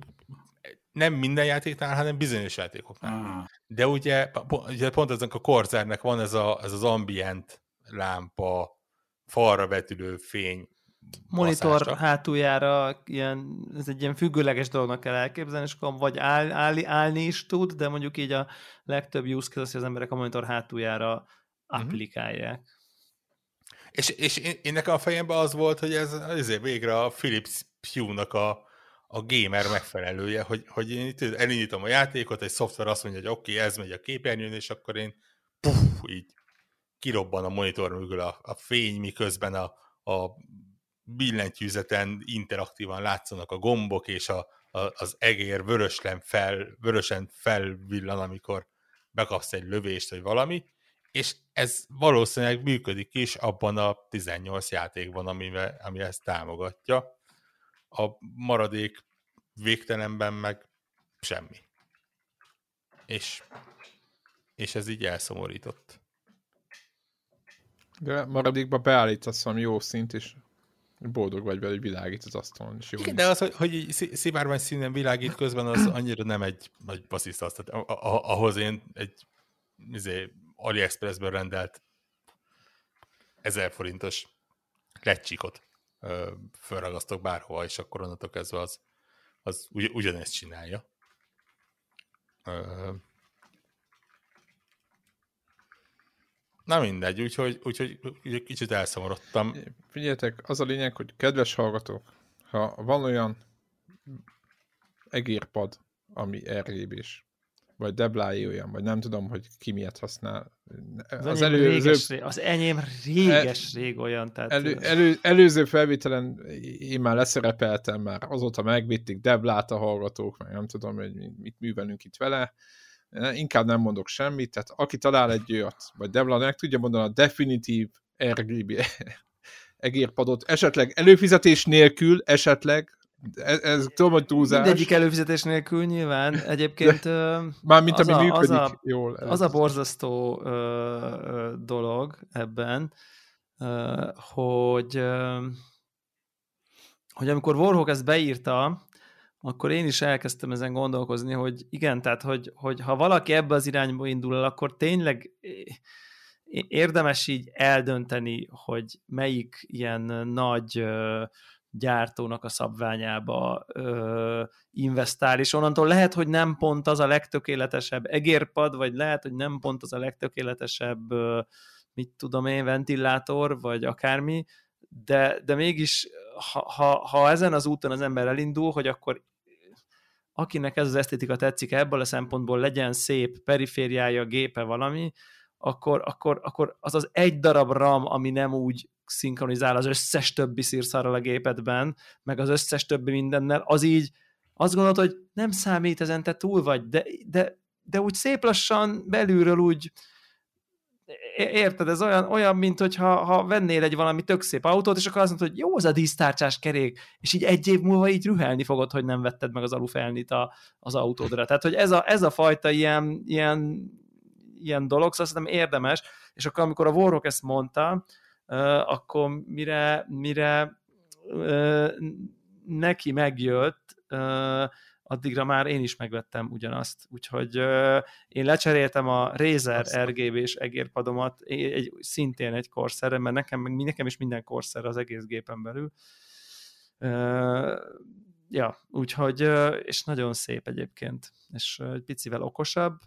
nem minden játéknál, hanem bizonyos játékoknál. Ah. De ugye, ugye pont ezek a Corsairnek van ez, a, ez az ambient lámpa, falra vetülő fény. Monitor haszása. Hátuljára ilyen, ez egy ilyen függőleges dolognak kell elképzelni, és akkor vagy áll, áll, állni is tud, de mondjuk így a legtöbb use case az, hogy az emberek a monitor hátuljára applikálják. Mm-hmm. És, és én, én nekem a fejemben az volt, hogy ez azért végre a Philips Hue-nak a, a gamer megfelelője, hogy, hogy én itt elindítom a játékot, egy szoftver azt mondja, hogy oké, okay, ez megy a képernyőn, és akkor én puff, így kirobban a monitor mögül a, a fény, miközben a, a billentyűzeten interaktívan látszanak a gombok, és a, a, az egér vörösen, fel, vörösen felvillan, amikor bekapsz egy lövést, vagy valami, és ez valószínűleg működik is abban a tizennyolc játékban, ami, ami ezt támogatja. A maradék végtelenben meg semmi. És, és ez így elszomorított. De maradékban beállítasz valami jó szint, és boldog vagy vele, hogy világít az asztalon. És jó. Igen, de az, hogy, hogy szivárvány színen világít közben, az annyira nem egy nagy basszista. Tehát ahhoz én egy izé, AliExpressből rendelt ezer forintos lecsíkot felragasztok bárhova, és akkor onnantól kezdve az, az ugy, ugyanezt csinálja. Na mindegy, úgyhogy, úgyhogy kicsit elszomorodtam. Figyeljetek, az a lényeg, hogy kedves hallgatók, ha van olyan egérpad, ami errébb is, vagy Deblái olyan, vagy nem tudom, hogy ki miatt használ. Az, az, elő, réges, elő, az enyém réges el, rég olyan. Tehát elő, elő, előző felvételen én már leszerepeltem, már azóta megvitték Deblát a hallgatók, meg nem tudom, hogy mit művelünk itt vele. Inkább nem mondok semmit, tehát aki talál egy olyat, vagy Debla, meg tudja mondani a definitív er gé bé egérpadot, esetleg előfizetés nélkül, esetleg Ez, ez tudom, hogy túlzás. Mindegyik előfizetés nélkül nyilván. Egyébként mármint ami a, működik az a, jól. Az a borzasztó ö, ö, dolog ebben, ö, hogy, ö, hogy amikor Warhawk ezt beírta, akkor én is elkezdtem ezen gondolkozni, hogy igen, tehát hogy, hogy ha valaki ebbe az irányba indul el, akkor tényleg érdemes így eldönteni, hogy melyik ilyen nagy ö, gyártónak a szabványába ö, investál, és onnantól lehet, hogy nem pont az a legtökéletesebb egérpad, vagy lehet, hogy nem pont az a legtökéletesebb ö, mit tudom én, ventilátor, vagy akármi, de, de mégis, ha, ha, ha ezen az úton az ember elindul, hogy akkor akinek ez az esztétika tetszik, ebből a szempontból legyen szép perifériája, gépe, valami, akkor, akkor, akkor az az egy darab RAM, ami nem úgy szinkronizál az összes többi szírszarral a gépedben, meg az összes többi mindennel, az így azt gondolod, hogy nem számít, ezen te túl vagy, de, de, de úgy szép lassan belülről úgy, érted, ez olyan, olyan mint hogyha ha vennél egy valami tök szép autót, és akkor azt mondod, hogy jó, az a dísztárcsás kerék, és így egy év múlva így rühelni fogod, hogy nem vetted meg az alufelnit a, az autódra. Tehát, hogy ez a, ez a fajta ilyen, ilyen, ilyen dolog, szóval szerintem érdemes, és akkor amikor a Warhawk ezt mondta, uh, akkor mire, mire uh, neki megjött, uh, addigra már én is megvettem ugyanazt. Úgyhogy uh, én lecseréltem a Razer er gé bé-s egérpadomat, egy, egy, szintén egy Corsair, mert nekem, nekem is minden Corsair az egész gépen belül. Uh, ja, úgyhogy, uh, és nagyon szép egyébként, és uh, egy picivel okosabb.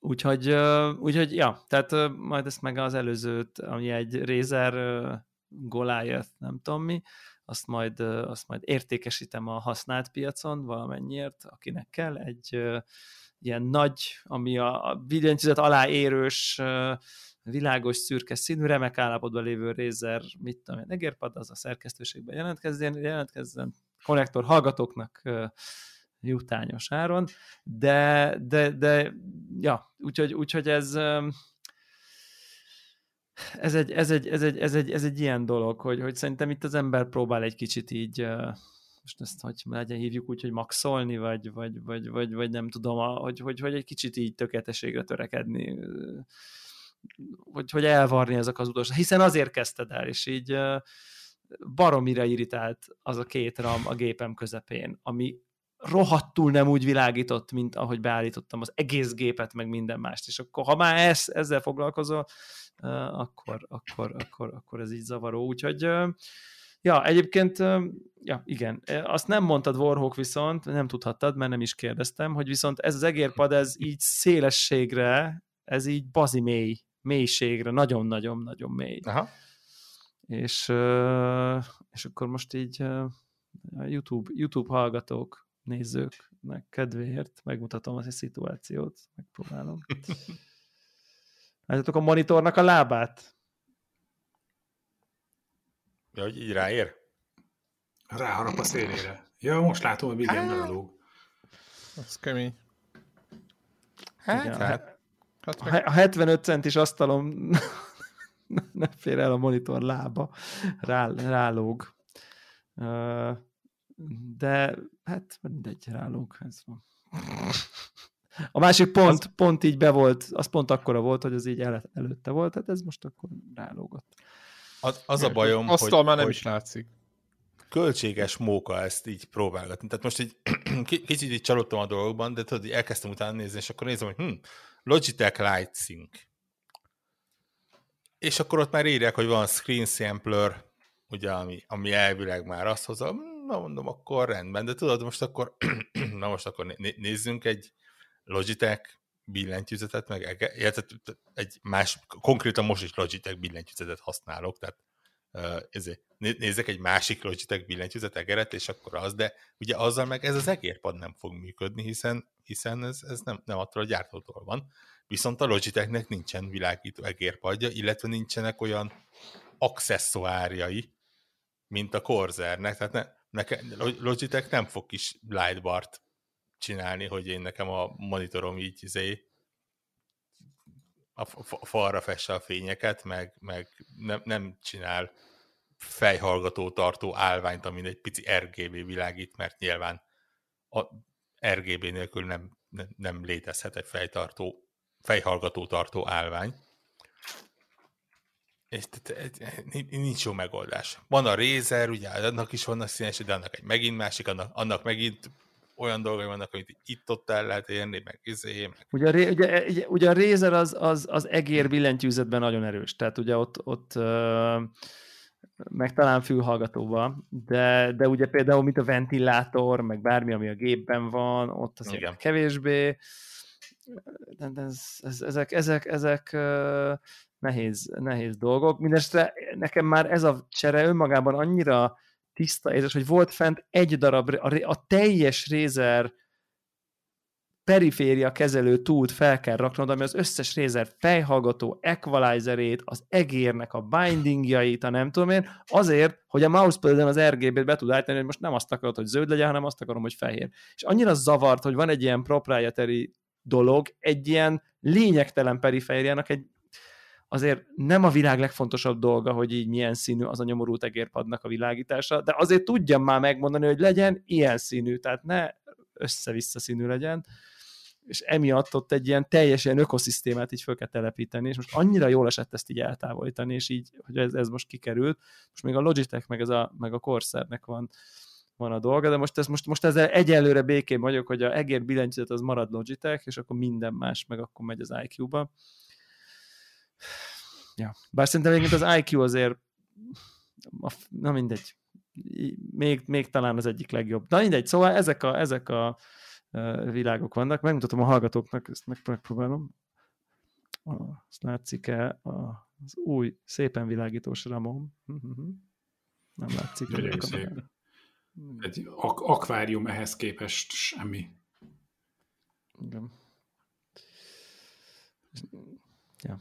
Úgyhogy, uh, úgyhogy ja, tehát uh, majd ezt meg az előzőt, ami egy Razer uh, Goliath, nem tudom mi, azt majd, azt majd értékesítem a használt piacon valamennyiért, akinek kell, egy uh, ilyen nagy, ami a billentyűzet alá érős, uh, világos, szürke színű, remek állapotban lévő Razer, mit tudom én, egérpad, az a szerkesztőségben jelentkezzen, jelentkezzen konnektor hallgatóknak uh, jutányos áron, de, de, de ja, úgyhogy, úgyhogy ez... Um, Ez egy, ez, egy, ez, egy, ez, egy, ez egy ilyen dolog, hogy, hogy szerintem itt az ember próbál egy kicsit így, most ezt hogy legyen hívjuk úgy, hogy maxolni, vagy, vagy, vagy, vagy, vagy nem tudom, hogy, hogy, hogy egy kicsit így tökéletességre törekedni, hogy, hogy elvarni ezek az utolsó, hiszen azért kezdted el, és így baromira irritált az a két RAM a gépem közepén, ami rohadtul nem úgy világított, mint ahogy beállítottam az egész gépet, meg minden mást, és akkor ha már ez, ezzel foglalkozol, Uh, akkor, akkor, akkor, akkor ez így zavaró. Úgyhogy, uh, ja, egyébként, uh, ja, igen, azt nem mondtad, Warhawk, viszont, nem tudhattad, mert nem is kérdeztem, hogy viszont ez az egérpad, ez így szélességre, ez így bazi mély, mélységre, nagyon-nagyon-nagyon mély. Aha. És, uh, és akkor most így uh, a YouTube, YouTube hallgatók, nézőknek kedvéért megmutatom azt a szituációt, megpróbálom. Látjátok a monitornak a lábát? Ja, hogy így ráér? Ráharap a szélére. Ja, most látom, hogy minden belelóg. Az kemény. Hát, igen, hát. A hetvenöt centis asztalom nem fér el a monitor lába. Rá, rálóg. De hát mindegy, rálóg. Ez van. A másik pont, az... pont így be volt, az pont akkora volt, hogy az így el, előtte volt, tehát ez most akkor rálógott. Az, az a bajom, aztán hogy... már nem hogy is látszik. Költséges móka ezt így próbálgatni. Tehát most így kicsit így csalódtam a dolgokban, de tudod, elkezdtem utána nézni, és akkor nézem, hogy hm, Logitech Light Sync. És akkor ott már írják, hogy van Screen Sampler, ugye, ami, ami elvileg már azt hozza, na mondom, akkor rendben, de tudod, most akkor na most akkor né- nézzünk egy Logitech billentyűzetet, meg egy más, konkrétan most is Logitech billentyűzetet használok, tehát ezért, nézzek egy másik Logitech billentyűzet egeret, és akkor az, de ugye azzal meg ez az egérpad nem fog működni, hiszen, hiszen ez, ez nem, nem attól a gyártótól van. Viszont a Logitechnek nincsen világító egérpadja, illetve nincsenek olyan accesszoárjai, mint a Corsairnek, tehát ne, nekem, Logitech nem fog kis lightbart csinálni, hogy én nekem a monitorom így izé, a falra fesse a fényeket, meg, meg nem, nem csinál fejhallgató tartó állványt, amin egy pici er gé bé világít, mert nyilván a er gé bé nélkül nem, nem, nem létezhet egy fejtartó, fejhallgató tartó állvány. És nincs jó megoldás. Van a Razer, ugye annak is vannak színes, de annak egy megint másik, annak, annak megint olyan dolgai vannak, amit itt-ott el lehet érni, meg izé, meg... Ugye, ugye, ugye, ugye a Razer az, az, az egér billentyűzetben nagyon erős, tehát ugye ott, ott ö, meg talán fülhallgatóval, de, de ugye például mint a ventilátor, meg bármi, ami a gépben van, ott az kevésbé. De ez, ez, ezek, ezek, ezek ö, nehéz, nehéz dolgok. Mindenesetre nekem már ez a csere önmagában annyira tiszta érzés, hogy volt fent egy darab, a teljes Razer periféria kezelő túlt fel kell raknod, ami az összes Razer fejhallgató equalizerét, az egérnek a bindingjait, a nem tudom én, azért, hogy a mousepadon az er gé bét be tud állítani, hogy most nem azt akarod, hogy zöld legyen, hanem azt akarom, hogy fehér. És annyira zavart, hogy van egy ilyen proprietary dolog, egy ilyen lényegtelen perifériának egy azért nem a világ legfontosabb dolga, hogy így milyen színű az a nyomorult egérpadnak a világítása, de azért tudjam már megmondani, hogy legyen ilyen színű, tehát ne össze-vissza színű legyen, és emiatt ott egy ilyen teljesen ökoszisztémát így föl kell telepíteni, és most annyira jól esett ezt így eltávolítani, és így, hogy ez, ez most kikerült. Most még a Logitech, meg, ez a, meg a Corsairnek van, van a dolga, de most, ez, most, most ezzel egyelőre békén vagyok, hogy a egér billentyűzet az marad Logitech, és akkor minden más, meg akkor megy az i kú-ba. Ja. Bár szerintem egyébként az i kú azért na mindegy még, még talán az egyik legjobb, na mindegy, szóval ezek a, ezek a világok vannak, megmutatom a hallgatóknak, ezt megpróbálom, azt látszik-e az új szépen világítós ramom, nem látszik egy ak- akvárium, ehhez képest semmi. Igen. Ja.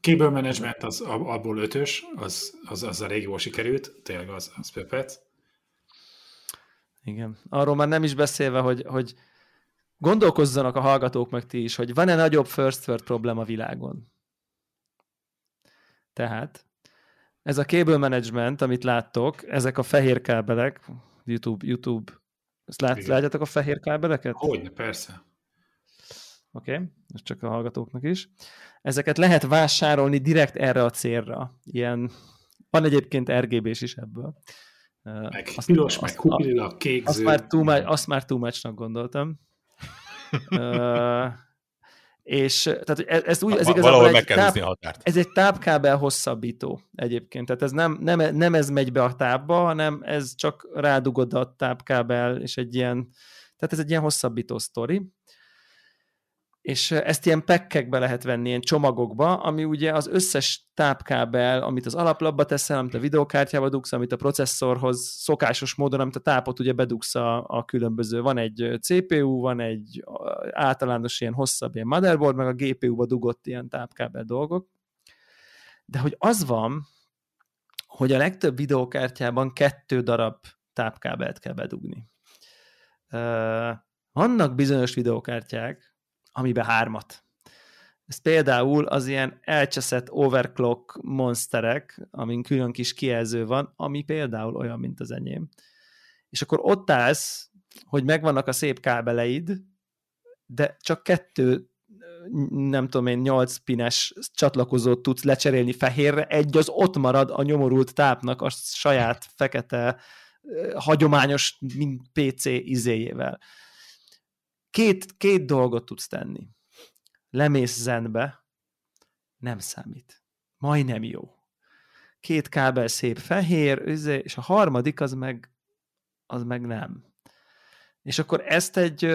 Cable Management, az, abból ötös, az, az, az a régi jól sikerült, tényleg az, az pöpet. Igen. Arról már nem is beszélve, hogy, hogy gondolkozzanak a hallgatók meg ti is, hogy van-e nagyobb first world problém a világon. Tehát ez a Cable Management, amit láttok, ezek a fehér kábelek, YouTube, YouTube, ezt lát, látjátok a fehér kábeleket? Hogyne, persze. Oké, okay, ez csak a hallgatóknak is. Ezeket lehet vásárolni direkt erre a célra. Ilyen, van egyébként er gé bés is ebből. Meg azt, piros, azt, meg kuklila, kék, azt már, too much, azt már too much-nak gondoltam. uh, és tehát ez, ez, úgy, ez igazából egy, táp, ez egy tápkábel hosszabbító egyébként. Tehát ez nem, nem, nem ez megy be a tápba, hanem ez csak rádugod a tápkábel, és egy ilyen, tehát ez egy ilyen hosszabbító sztori. És ezt ilyen pekkekbe lehet venni, ilyen csomagokba, ami ugye az összes tápkábel, amit az alaplapba teszel, amit a videókártyába dugsz, amit a processzorhoz szokásos módon, amit a tápot ugye bedugsz a, a különböző. Van egy cé pé u, van egy általános ilyen hosszabb ilyen motherboard, meg a gé pé u-ba dugott ilyen tápkábel dolgok. De hogy az van, hogy a legtöbb videókártyában kettő darab tápkábelt kell bedugni. Vannak bizonyos videókártyák, amiben hármat. Ez például az ilyen elcseszett overclock monsterek, amin külön kis kijelző van, ami például olyan, mint az enyém. És akkor ott állsz, hogy megvannak a szép kábeleid, de csak kettő, nem tudom én, nyolc pines csatlakozót tudsz lecserélni fehérre, egy az ott marad a nyomorult tápnak a saját fekete, hagyományos mint pé cé izéjével. Két, két dolgot tudsz tenni. Lemész zenbe, nem számít. Majdnem jó. Két kábel szép fehér, és a harmadik az meg, az meg nem. És akkor ezt egy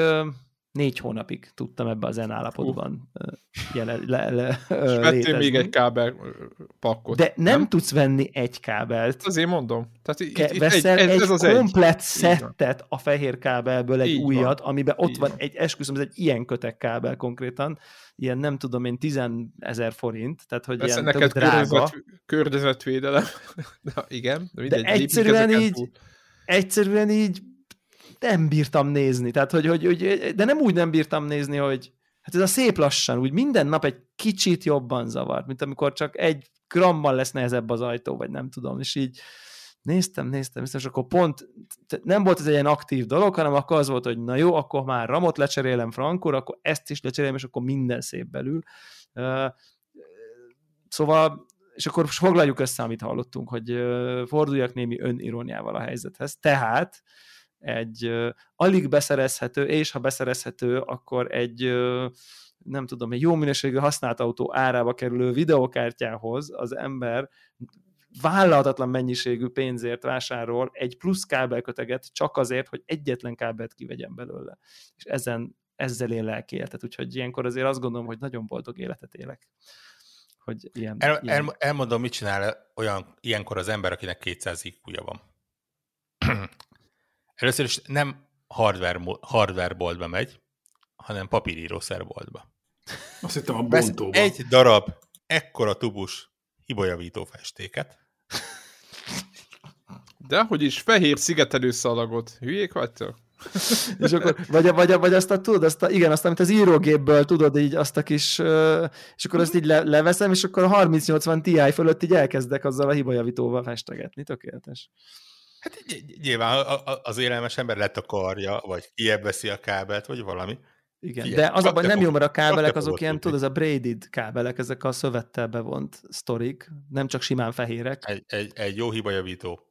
négy hónapig tudtam ebbe a zen állapotban jelen, le, le, létezni. És vettél még egy kábel pakkot. De nem, nem tudsz venni egy kábelt. Azért mondom. Tehát itt, Ke- itt veszel egy, egy ez komplet egy. Szettet a fehér kábelből, egy így újat, van. Amiben ott így van egy, esküszöm, ez egy ilyen kötek kábel konkrétan, ilyen nem tudom én, tizenezer forint, tehát hogy persze ilyen tök drága. Környezetvédelem. Na, igen. De, de egyszerűen így, így egyszerűen így nem bírtam nézni, tehát hogy, hogy, hogy, de nem úgy nem bírtam nézni, hogy hát ez a szép lassan, úgy minden nap egy kicsit jobban zavart, mint amikor csak egy grammal lesz nehezebb az ajtó, vagy nem tudom, és így néztem, néztem, és akkor pont nem volt ez egy ilyen aktív dolog, hanem akkor az volt, hogy na jó, akkor már ramot lecserélem frankul, akkor ezt is lecserélem, és akkor minden szép belül. Szóval és akkor foglaljuk össze, amit hallottunk, hogy forduljak némi öniróniával a helyzethez. Tehát egy uh, alig beszerezhető, és ha beszerezhető, akkor egy uh, nem tudom, egy jó minőségű használt autó árába kerülő videokártyához az ember vállalhatatlan mennyiségű pénzért vásárol egy plusz kábelköteget csak azért, hogy egyetlen kábelt kivegyen belőle. És ezen, ezzel él lelki életet. Úgyhogy ilyenkor azért azt gondolom, hogy nagyon boldog életet élek. Hogy ilyen, el, ilyen... El, elmondom, mit csinál olyan, ilyenkor az ember, akinek kétszáz i kúja van. Először is nem hardware, hardware boltba megy, hanem papírírószerboltba. Azt hittem a bontóba. Vesz egy darab ekkora tubus hibajavító festéket. De hogy is fehér szigetelő szalagot. Hülyék vagytok? És akkor, vagy, vagy, vagy azt a tudod, azt a, igen, azt, amit az írógépből tudod, így azt a kis, és akkor azt így le, leveszem, és akkor a harminc nyolcvan Ti fölött így elkezdek azzal a hibajavítóval festegetni, tökéletes. Hát nyilván az élelmes ember letakarja, vagy kiebb veszi a kábelt, vagy valami. Igen, ilyen, de az abban nem jó, mert a kábelek azok ilyen, tudod, ez a braided kábelek, ezek a szövettel bevont sztorik, nem csak simán fehérek. Egy, egy, egy jó hibajavító.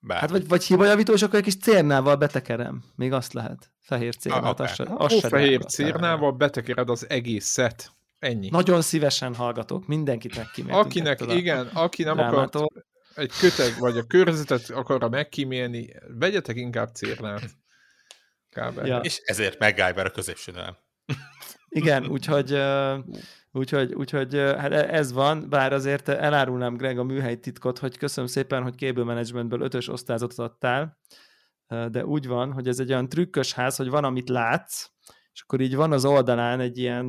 Bár. Hát vagy, vagy hibajavító, és akkor egy kis cérnával betekerem. Még azt lehet. Fehér cérnával. Ah, az az ó, fehér cérnával betekered az egészet. Ennyi. Nagyon szívesen hallgatok. Mindenkit megkíméltünk. Akinek, igen, aki nem akart egy köteg, vagy a körzetet akarra megkímélni, vegyetek inkább cérnát. Ja. És ezért MacGyver a középsőnőm. Igen, úgyhogy... Úgyhogy, úgyhogy hát ez van, bár azért elárulnám, Greg, a műhely titkot, hogy köszönöm szépen, hogy Cable Managementből ötös osztályzatot adtál, de úgy van, hogy ez egy olyan trükkös ház, hogy van, amit látsz, és akkor így van az oldalán egy ilyen,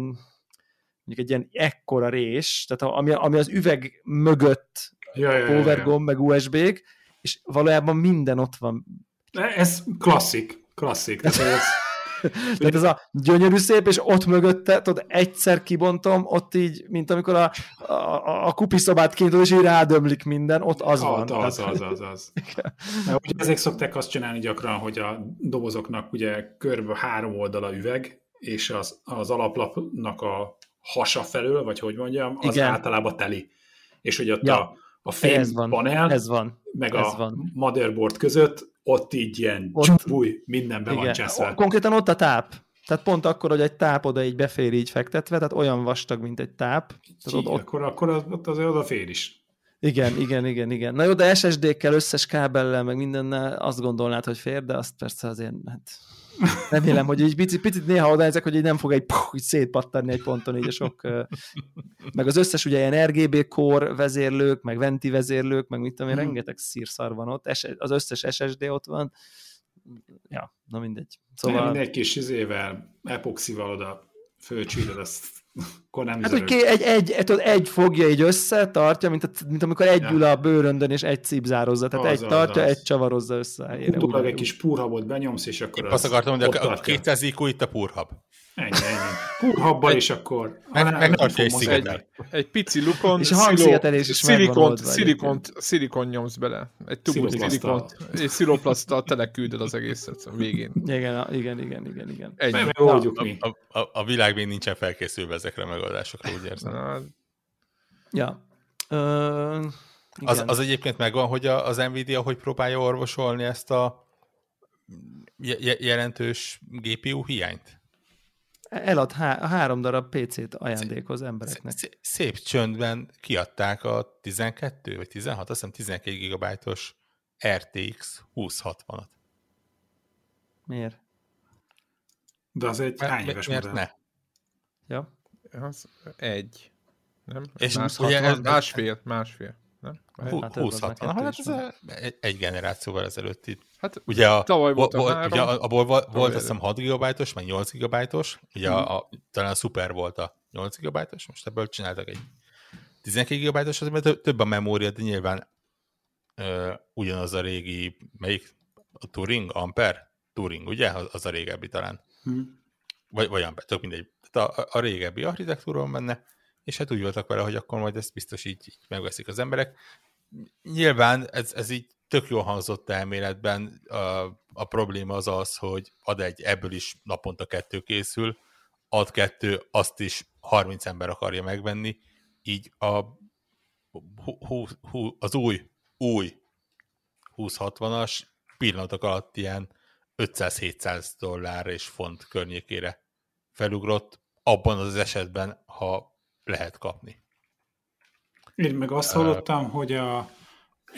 mondjuk egy ilyen ekkora rés, tehát ami, ami az üveg mögött, ja, ja, ja, powergomb, meg u es bé-k, és valójában minden ott van. Ez klasszik, klasszik. Tehát tehát ez a gyönyörű szép, és ott mögötte, tudod, egyszer kibontom, ott így, mint amikor a, a, a kupiszobát kintől, és így rádömlik minden, ott az a, van. Az, az, az, az. Ugye ezek szokták azt csinálni gyakran, hogy a dobozoknak ugye körbe három oldala üveg, és az, az alaplapnak a hasa felől, vagy hogy mondjam, az igen, általában teli. És hogy ott ja, a, a fémpanel, ez van, meg ez a van, motherboard között, ott így ilyen csúbúj, mindenben igen, van császva. Konkrétan ott a táp. Tehát pont akkor, hogy egy táp oda így befér így fektetve, tehát olyan vastag, mint egy táp. Tehát így, ott, akkor, akkor az, ott azért oda fér is. Igen, igen, igen, igen. Na jó, de es es dé-kkel, összes kábellel, meg mindennel azt gondolnád, hogy fér, de azt persze azért hát remélem, hogy így picit, picit néha odanézek, hogy így nem fog egy puh, így szétpattanni egy ponton így a sok... Meg az összes ugye ilyen er gé bé-kor vezérlők, meg venti vezérlők, meg mit tudom én, hmm. rengeteg szírszar van ott, az összes es es dé ott van. Ja, na mindegy. Szóval... Mindegy kis izével, epoxival oda fölcsülöd, azt akkor nem hát, zörög. Egy, egy, egy, egy fogja így össze, tartja, mint, a, mint amikor egy ja. ül a bőröndön, és egy cipzározza. Tehát az egy az tartja, az. Egy csavarozza össze. Utólag egy kis púrhabot benyomsz, és akkor épp az azt akartam, hogy a kétszáz IQ itt a púrhab. Ennyi, ennyi. Púrhabban is akkor. Megtartja egy szigetel. Egy pici lukon, és szilikont, szilikont, szilikont nyomsz bele. Egy tubus szilikont. És sziroplasztal teleküldöd az egészet a végén. Igen, igen, igen, igen. A világ még nincsen felkészülve ezekre a megoldásokra, úgy érzem. Ja. Ö, az, az egyébként megvan, hogy az Nvidia hogy próbálja orvosolni ezt a jelentős gé pé u hiányt? Elad há- három darab pé cét ajándékhoz embereknek. Szép, szép csöndben kiadták a tizenkettő vagy tizenhat, azt hiszem tizenkét gigabájtos er té iksz húsz hatvanat. Miért? De az egy hány éves modell? Miért ne? Ja. Az egy. Nem? És máshatvan, ugye ez másfél, másfél. Nem? Hát húsz hatvan. Hát ez egy generációval ezelőtt itt. Hát ugye a, tavaly volt a három. Ugye abból volt azt hiszem hat gigabájtos, meg nyolc gigabájtos. Ugye hmm. a, a, talán a Super volt a nyolc gigabájtos, most ebből csináltak egy tizenkét gigabájtos, az, mert több a memória, de nyilván ö, ugyanaz a régi, melyik? A Turing, Ampere? Turing, ugye? Az, az a régebbi talán. Hmm. Vagy, vagy Ampere, tök mindegy. Tehát a, a régebbi architektúron benne, és hát úgy voltak vele, hogy akkor majd ezt biztos így, így megveszik az emberek. Nyilván ez, ez így tök jól hangzott elméletben, a, a probléma az az, hogy ad egy, ebből is naponta kettő készül, ad kettő, azt is harminc ember akarja megvenni, így a, hú, hú, az új, új húsz hatvanas pillanatok alatt ilyen ötszáz-hétszáz dollár és font környékére felugrott, abban az esetben, ha lehet kapni. Én meg azt hallottam, hogy a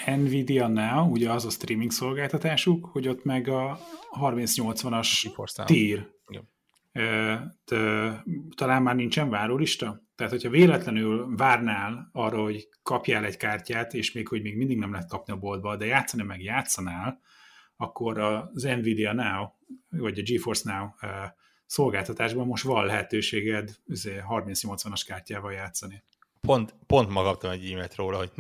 Nvidia Now, ugye az a streaming szolgáltatásuk, hogy ott meg a harminc nyolcvanas tier. Talán már nincsen várólista? Tehát, hogyha véletlenül várnál arra, hogy kapjál egy kártyát, és még, hogy még mindig nem lehet kapni a boltba, de játszani meg játszanál, akkor az Nvidia Now, vagy a GeForce Now szolgáltatásban most van lehetőséged harminc nyolcvanas kártyával játszani. Pont, pont magadtam egy e-mailt róla, hogy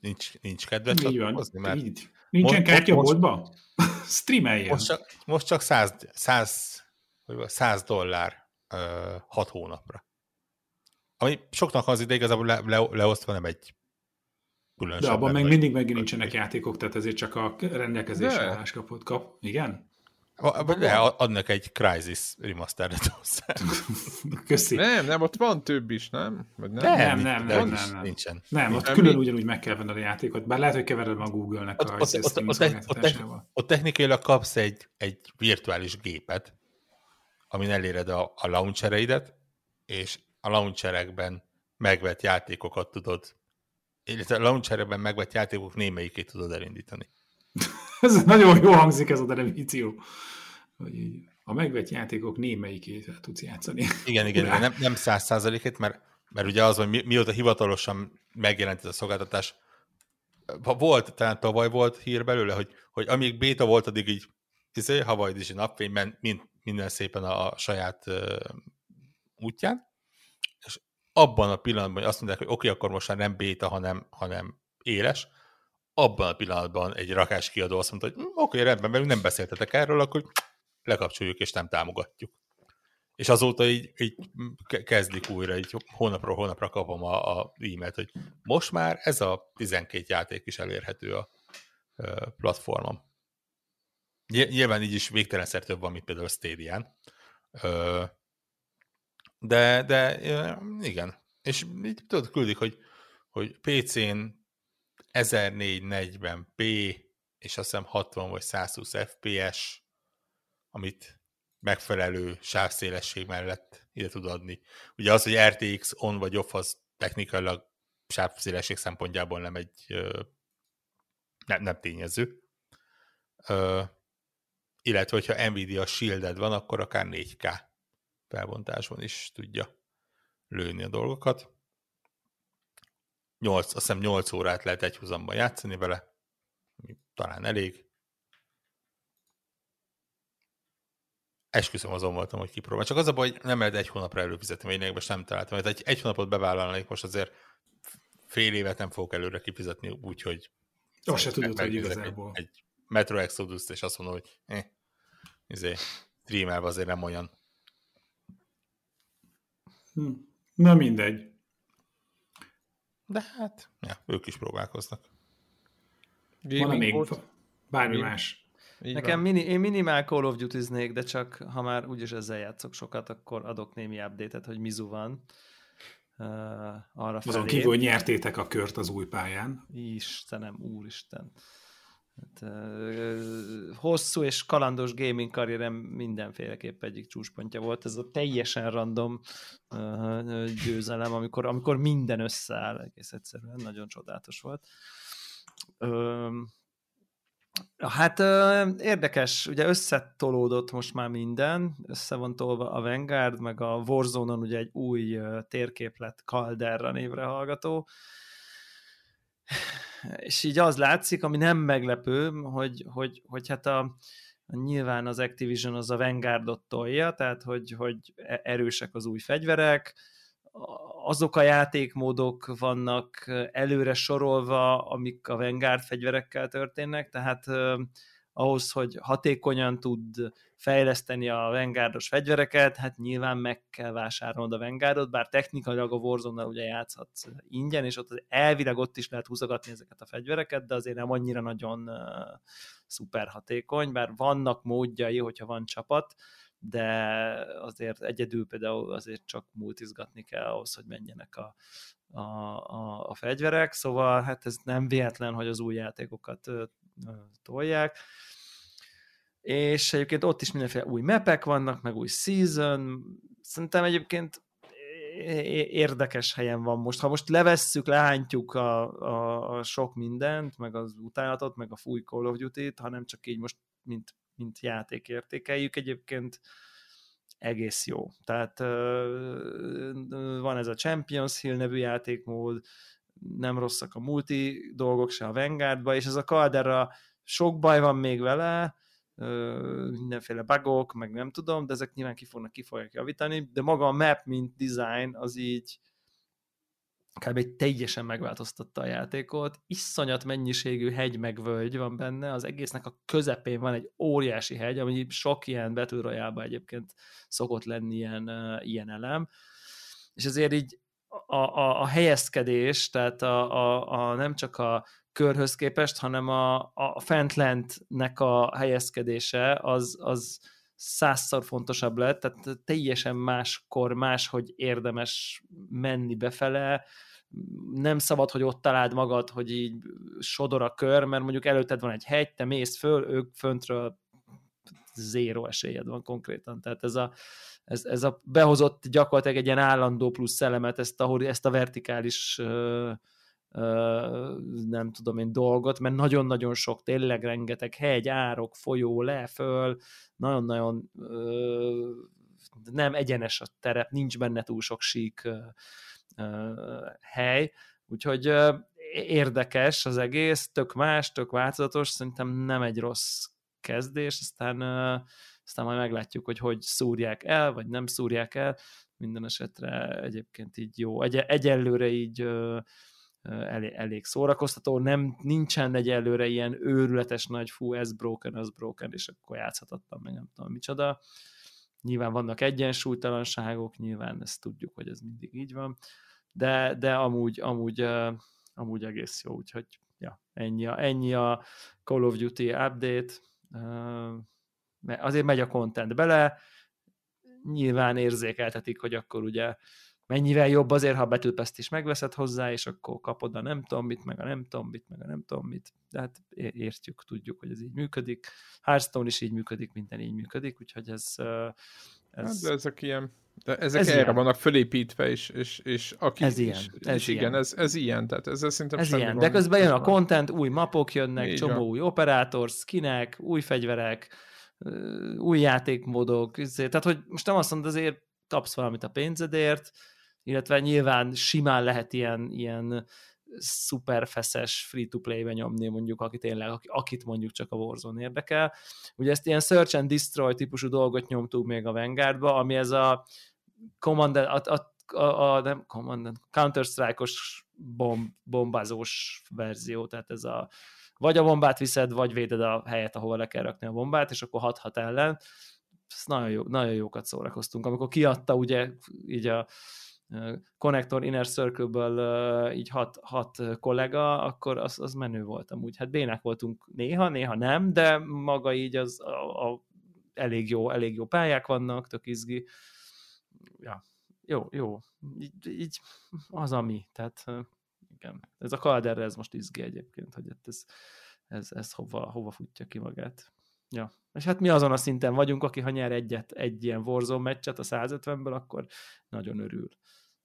nincs, nincs kedve csatlakozni, mert... Így. Nincsen kártyaboltban? Streameljen! Most csak, most csak száz dollár hat hónapra. Ami soknak az ide igazából le, le, leosztva nem egy különösebb. De abban meg mindig megint nincsenek játékok, tehát ezért csak a rendelkezésre állás kapod kap. Igen? De adnak egy Crysis remastered hozzá. Köszi. Nem, nem, ott van több is, nem? Vagy nem? Nem, nem, nem, nem, nem. Nincsen. Nem, ott külön ugyanúgy meg kell venni a játékot, bár lehet, hogy kevered a Google-nek a Steam szolgáltatásával. Ott technikailag kapsz egy, egy virtuális gépet, amin eléred a, a launchereidet, és a launcherekben megvett játékokat tudod, illetve a launcherekben megvett játékok némelyikét tudod elindítani. Ez nagyon jó hangzik ez a definíció, hogy a megvett játékok némelyikét tudsz játszani. Igen, igen, igen. Nem, nem száz százalékét, mert, mert ugye az, hogy mi, mióta hivatalosan megjelent ez a szolgáltatás, volt, talán tavaly volt hír belőle, hogy, hogy amíg béta volt, addig így izé, Hawaii Dizsi napfényben mind, minden szépen a, a saját uh, útján, és abban a pillanatban, hogy azt mondják, hogy oké, okay, akkor most már nem béta, hanem, hanem éles, abban a pillanatban egy rakás kiadó azt mondta, hogy oké, okay, rendben, mert nem beszéltetek erről, akkor lekapcsoljuk és nem támogatjuk. És azóta így, így kezdik újra, így hónapról hónapra kapom a, a e-mailt, hogy most már ez a tizenkét játék is elérhető a platformon. Nyilván így is végtelenszer több van, mint például a Stadián. De, de igen. És így tudod, küldik, hogy, hogy pé cén ezernégyszáznegyven pé, és azt hiszem hatvan vagy százhúsz ef pé es, amit megfelelő sávszélesség mellett ide tud adni. Ugye az, hogy er té iksz on vagy off, az technikailag sávszélesség szempontjából nem egy nem, nem tényező. Ö, illetve, hogyha Nvidia Shielded van, akkor akár négy ká felbontásban is tudja lőni a dolgokat. nyolc, azt hiszem nyolc órát lehet egyhuzamban játszani vele, talán elég. Esküszöm, azon voltam, hogy kipróbálom. Csak az a baj, hogy nem lehet egy hónapra előfizetni, vagy lényegben nem találtam. Mert egy, egy hónapot bevállalnék, most azért fél évet nem fogok előre kifizetni, úgyhogy... Azt se tudod, hogy igazából. Egy, egy Metro Exodus-t, és azt mondom, hogy eh, izé, streamelve azért nem olyan. Hm. Na mindegy. De hát, ja, ők is próbálkoznak. Van még bármi Game. Más. Így Nekem mini, én minimál Call of Duty-znék, de csak ha már úgyis ezzel játszok sokat, akkor adok némi update-et, hogy mizu van. Uh, arra azon felé. Kívül, hogy nyertétek a kört az új pályán. Istenem, úristen. Hát, uh, hosszú és kalandos gaming karrierem mindenféleképp egyik csúcspontja volt. Ez a teljesen random uh, győzelem, amikor, amikor minden összeáll, egész egyszerűen nagyon csodálatos volt. Uh, hát uh, érdekes, ugye összetolódott most már minden, össze van tolva a Vanguard, meg a Warzone-on ugye egy új uh, térkép lett, Caldera névre hallgató. És így az látszik, ami nem meglepő, hogy, hogy, hogy hát a, a nyilván az Activision az a Vanguardot tolja, tehát hogy, hogy erősek az új fegyverek, azok a játékmódok vannak előre sorolva, amik a Vanguard fegyverekkel történnek, tehát eh, ahhoz, hogy hatékonyan tud fejleszteni a Vanguardos fegyvereket, hát nyilván meg kell vásárolnod a Vanguardot, bár technikailag a Warzone-nal ugye játszhatsz ingyen, és ott elvileg ott is lehet húzogatni ezeket a fegyvereket, de azért nem annyira nagyon uh, szuper hatékony, bár vannak módjai, hogyha van csapat, de azért egyedül például azért csak multizgatni kell ahhoz, hogy menjenek a, a, a, a fegyverek, szóval hát ez nem véletlen, hogy az új játékokat uh, uh, tolják. És egyébként ott is mindenféle új mapek vannak, meg új season. Szerintem egyébként érdekes helyen van most. Ha most levesszük, lehántjuk a, a, a sok mindent, meg az utálatot, meg a fúj Call of Duty-t, hanem csak így most, mint, mint játék értékeljük, egyébként egész jó. Tehát van ez a Champions Hill nevű játékmód, nem rosszak a multi dolgok se a Vanguardba, és ez a Caldera, sok baj van még vele, mindenféle bugok, meg nem tudom, de ezek nyilván ki fognak, ki fogják javítani, de maga a map, mint design, az így kb. Teljesen megváltoztatta a játékot, iszonyat mennyiségű hegy meg völgy van benne, az egésznek a közepén van egy óriási hegy, ami sok ilyen Battle Royale-ban egyébként szokott lenni ilyen, ilyen elem, és ezért így a, a, a helyezkedés, tehát a, a, a nem csak a körhöz képest, hanem a, a fentlentnek a helyezkedése az, az százszor fontosabb lett, tehát teljesen máskor máshogy érdemes menni befele, nem szabad, hogy ott találd magad, hogy így sodor a kör, mert mondjuk előtted van egy hegy, te mész föl, ők föntről zéro esélyed van konkrétan, tehát ez a Ez, ez a behozott gyakorlatilag egy ilyen állandó plusz elemet, ezt a, ezt a vertikális ö, ö, nem tudom én dolgot, mert nagyon-nagyon sok, tényleg rengeteg hegy, árok, folyó, le, föl, nagyon-nagyon ö, nem egyenes a terep, nincs benne túl sok sík ö, ö, hely, úgyhogy ö, érdekes az egész, tök más, tök változatos, szerintem nem egy rossz kezdés, aztán ö, aztán majd meglátjuk, hogy hogy szúrják el, vagy nem szúrják el. Minden esetre egyébként így jó. Egy- egyelőre így ö, elég, elég szórakoztató. Nem, nincsen egyelőre ilyen őrületes nagy fú, ez broken, az broken, és akkor játszhatatlan, meg nem tudom micsoda. Nyilván vannak egyensúlytalanságok, nyilván ezt tudjuk, hogy ez mindig így van. De, de amúgy, amúgy, ö, amúgy egész jó, úgyhogy ja, ennyi, a, ennyi a Call of Duty update. Ö, azért megy a content bele, nyilván érzékeltetik, hogy akkor ugye mennyivel jobb azért, ha a Battle Pass-t is megveszed hozzá, és akkor kapod a nem tudom mit, meg a nem tudom mit, meg a nem tudom mit, de hát értjük, tudjuk, hogy ez így működik. Hearthstone is így működik, minden így működik, úgyhogy ez... ez... Hát, de ezek ilyen... De ezek ez erre ilyen. Vannak fölépítve, és, és, és aki ez is, ilyen. Ez is ilyen. Igen, ez, ez ilyen, tehát ezzel szerintem ez ilyen. De közben jön a content, új mapok jönnek, így csomó van. Új operátor, skinek, új fegyverek, új játékmódok, tehát hogy most nem azt mondod, azért kapsz valamit a pénzedért, illetve nyilván simán lehet ilyen, ilyen szuperfeszes free-to-play-be nyomni mondjuk, aki tényleg, akit mondjuk csak a Warzone érdekel. Ugye ezt ilyen search and destroy típusú dolgot nyomtuk még a Vanguardba, ami ez a command and, a, a, a nem command and, Counter-Strike-os bomb, bombázós verzió, tehát ez a vagy a bombát viszed, vagy véded a helyet, ahova le kell rakni a bombát, és akkor hat-hat ellen. Ezt nagyon, jó, nagyon jókat szórakoztunk. Amikor kiadta ugye így a Connector Inner Circle-ből így hat, hat kollega, akkor az, az menő volt amúgy. Hát bénák voltunk néha, néha nem, de maga így az a, a elég, jó, elég jó pályák vannak, tök izgi. Ja, jó, jó. Így, így az ami, tehát... Igen. Ez a Calderre ez most izgi egyébként, hogy ez, ez, ez hova, hova futja ki magát. Ja. És hát mi azon a szinten vagyunk, aki ha nyer egyet, egy ilyen Warzone meccset a százötvenből, akkor nagyon örül.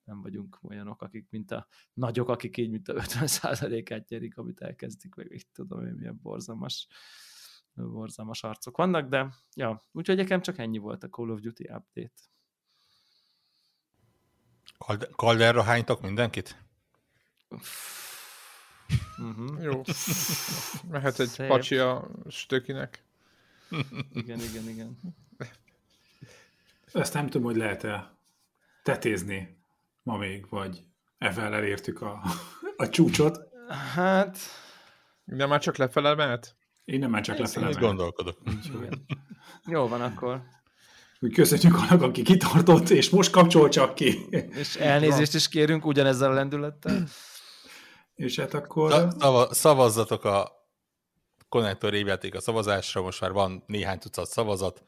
Nem vagyunk olyanok, akik, mint a nagyok, akik így, mint a ötven százalékát nyerik, amit elkezdik, meg így tudom én, milyen borzalmas, borzalmas arcok vannak, de ja, úgyhogy nekem csak ennyi volt a Call of Duty update. Calderra hánytak mindenkit? Uh-huh. Jó. Mehet egy szép pacsi a stökinek. Igen, igen, igen. Ezt nem tudom, hogy lehet-e tetézni ma még, vagy ezzel elértük a, a csúcsot. Hát... De már csak lefelel mehet? Én nem már csak lefelel mehet. Én gondolkodok. Jó van akkor. Köszönjük annak, aki kitartott, és most kapcsol csak ki. És elnézést is kérünk ugyanezzel a lendülettel. És hát akkor... Szavazzatok a konnektor évjáték a szavazásra, most már van néhány tucat szavazat.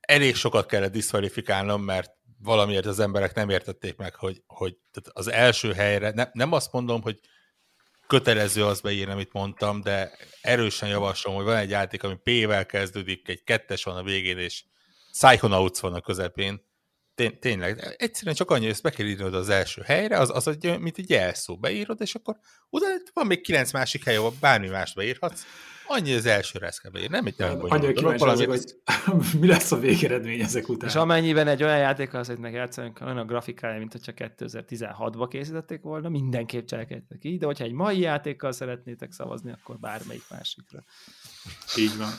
Elég sokat kellett diszverifikálnom, mert valamiért az emberek nem értették meg, hogy, hogy tehát az első helyre, ne, nem azt mondom, hogy kötelező az beírni, amit mondtam, de erősen javaslom, hogy van egy játék, ami P-vel kezdődik, egy kettes van a végén, és Psychonauts van a közepén. Tény, tényleg, egyszerűen csak annyi, hogy ezt be kell írnod az első helyre, az, az egy, mint egy jelszó, beírod, és akkor utána van még kilenc másik hely, ahol bármi más beírhatsz, annyi az elsőre ezt kell beírni, nem itt nem bonyolult. Annyira kíváncsi az, hogy mi lesz a végeredmény ezek után. És amennyiben egy olyan játékkal azt mondják játszani, olyan a grafikája, mint hogyha kétezer-tizenhatban készítették volna, mindenképp cselekedtek így, de hogyha egy mai játékkal szeretnétek szavazni, akkor bármelyik másikra. Így van.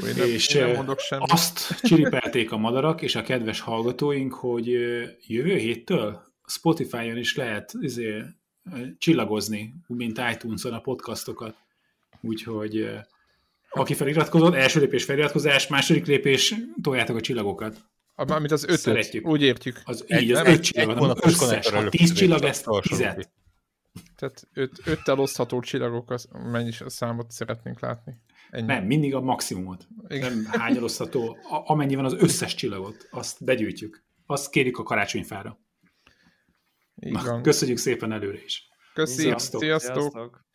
Nem, és nem azt csiripelték a madarak és a kedves hallgatóink, hogy jövő héttől Spotify-on is lehet izé, csillagozni, mint iTunes-on a podcastokat. Úgyhogy aki feliratkozott, első lépés feliratkozás, második lépés toljátok a csillagokat. Amit az ötöt, szeretjük. Úgy értjük. Az, egy, így az öt csillagot, összes, a tíz csillag ezt tizet. Tehát öt, öttel osztható csillagok, az, mennyi számot szeretnénk látni. Ennyi. Nem, mindig a maximumot. Igen. Nem hányal osztható, amennyi van az összes csillagot, azt begyűjtjük. Azt kérjük a karácsonyfára. Na, köszönjük szépen előre is. Köszönjük, sziasztok! sziasztok.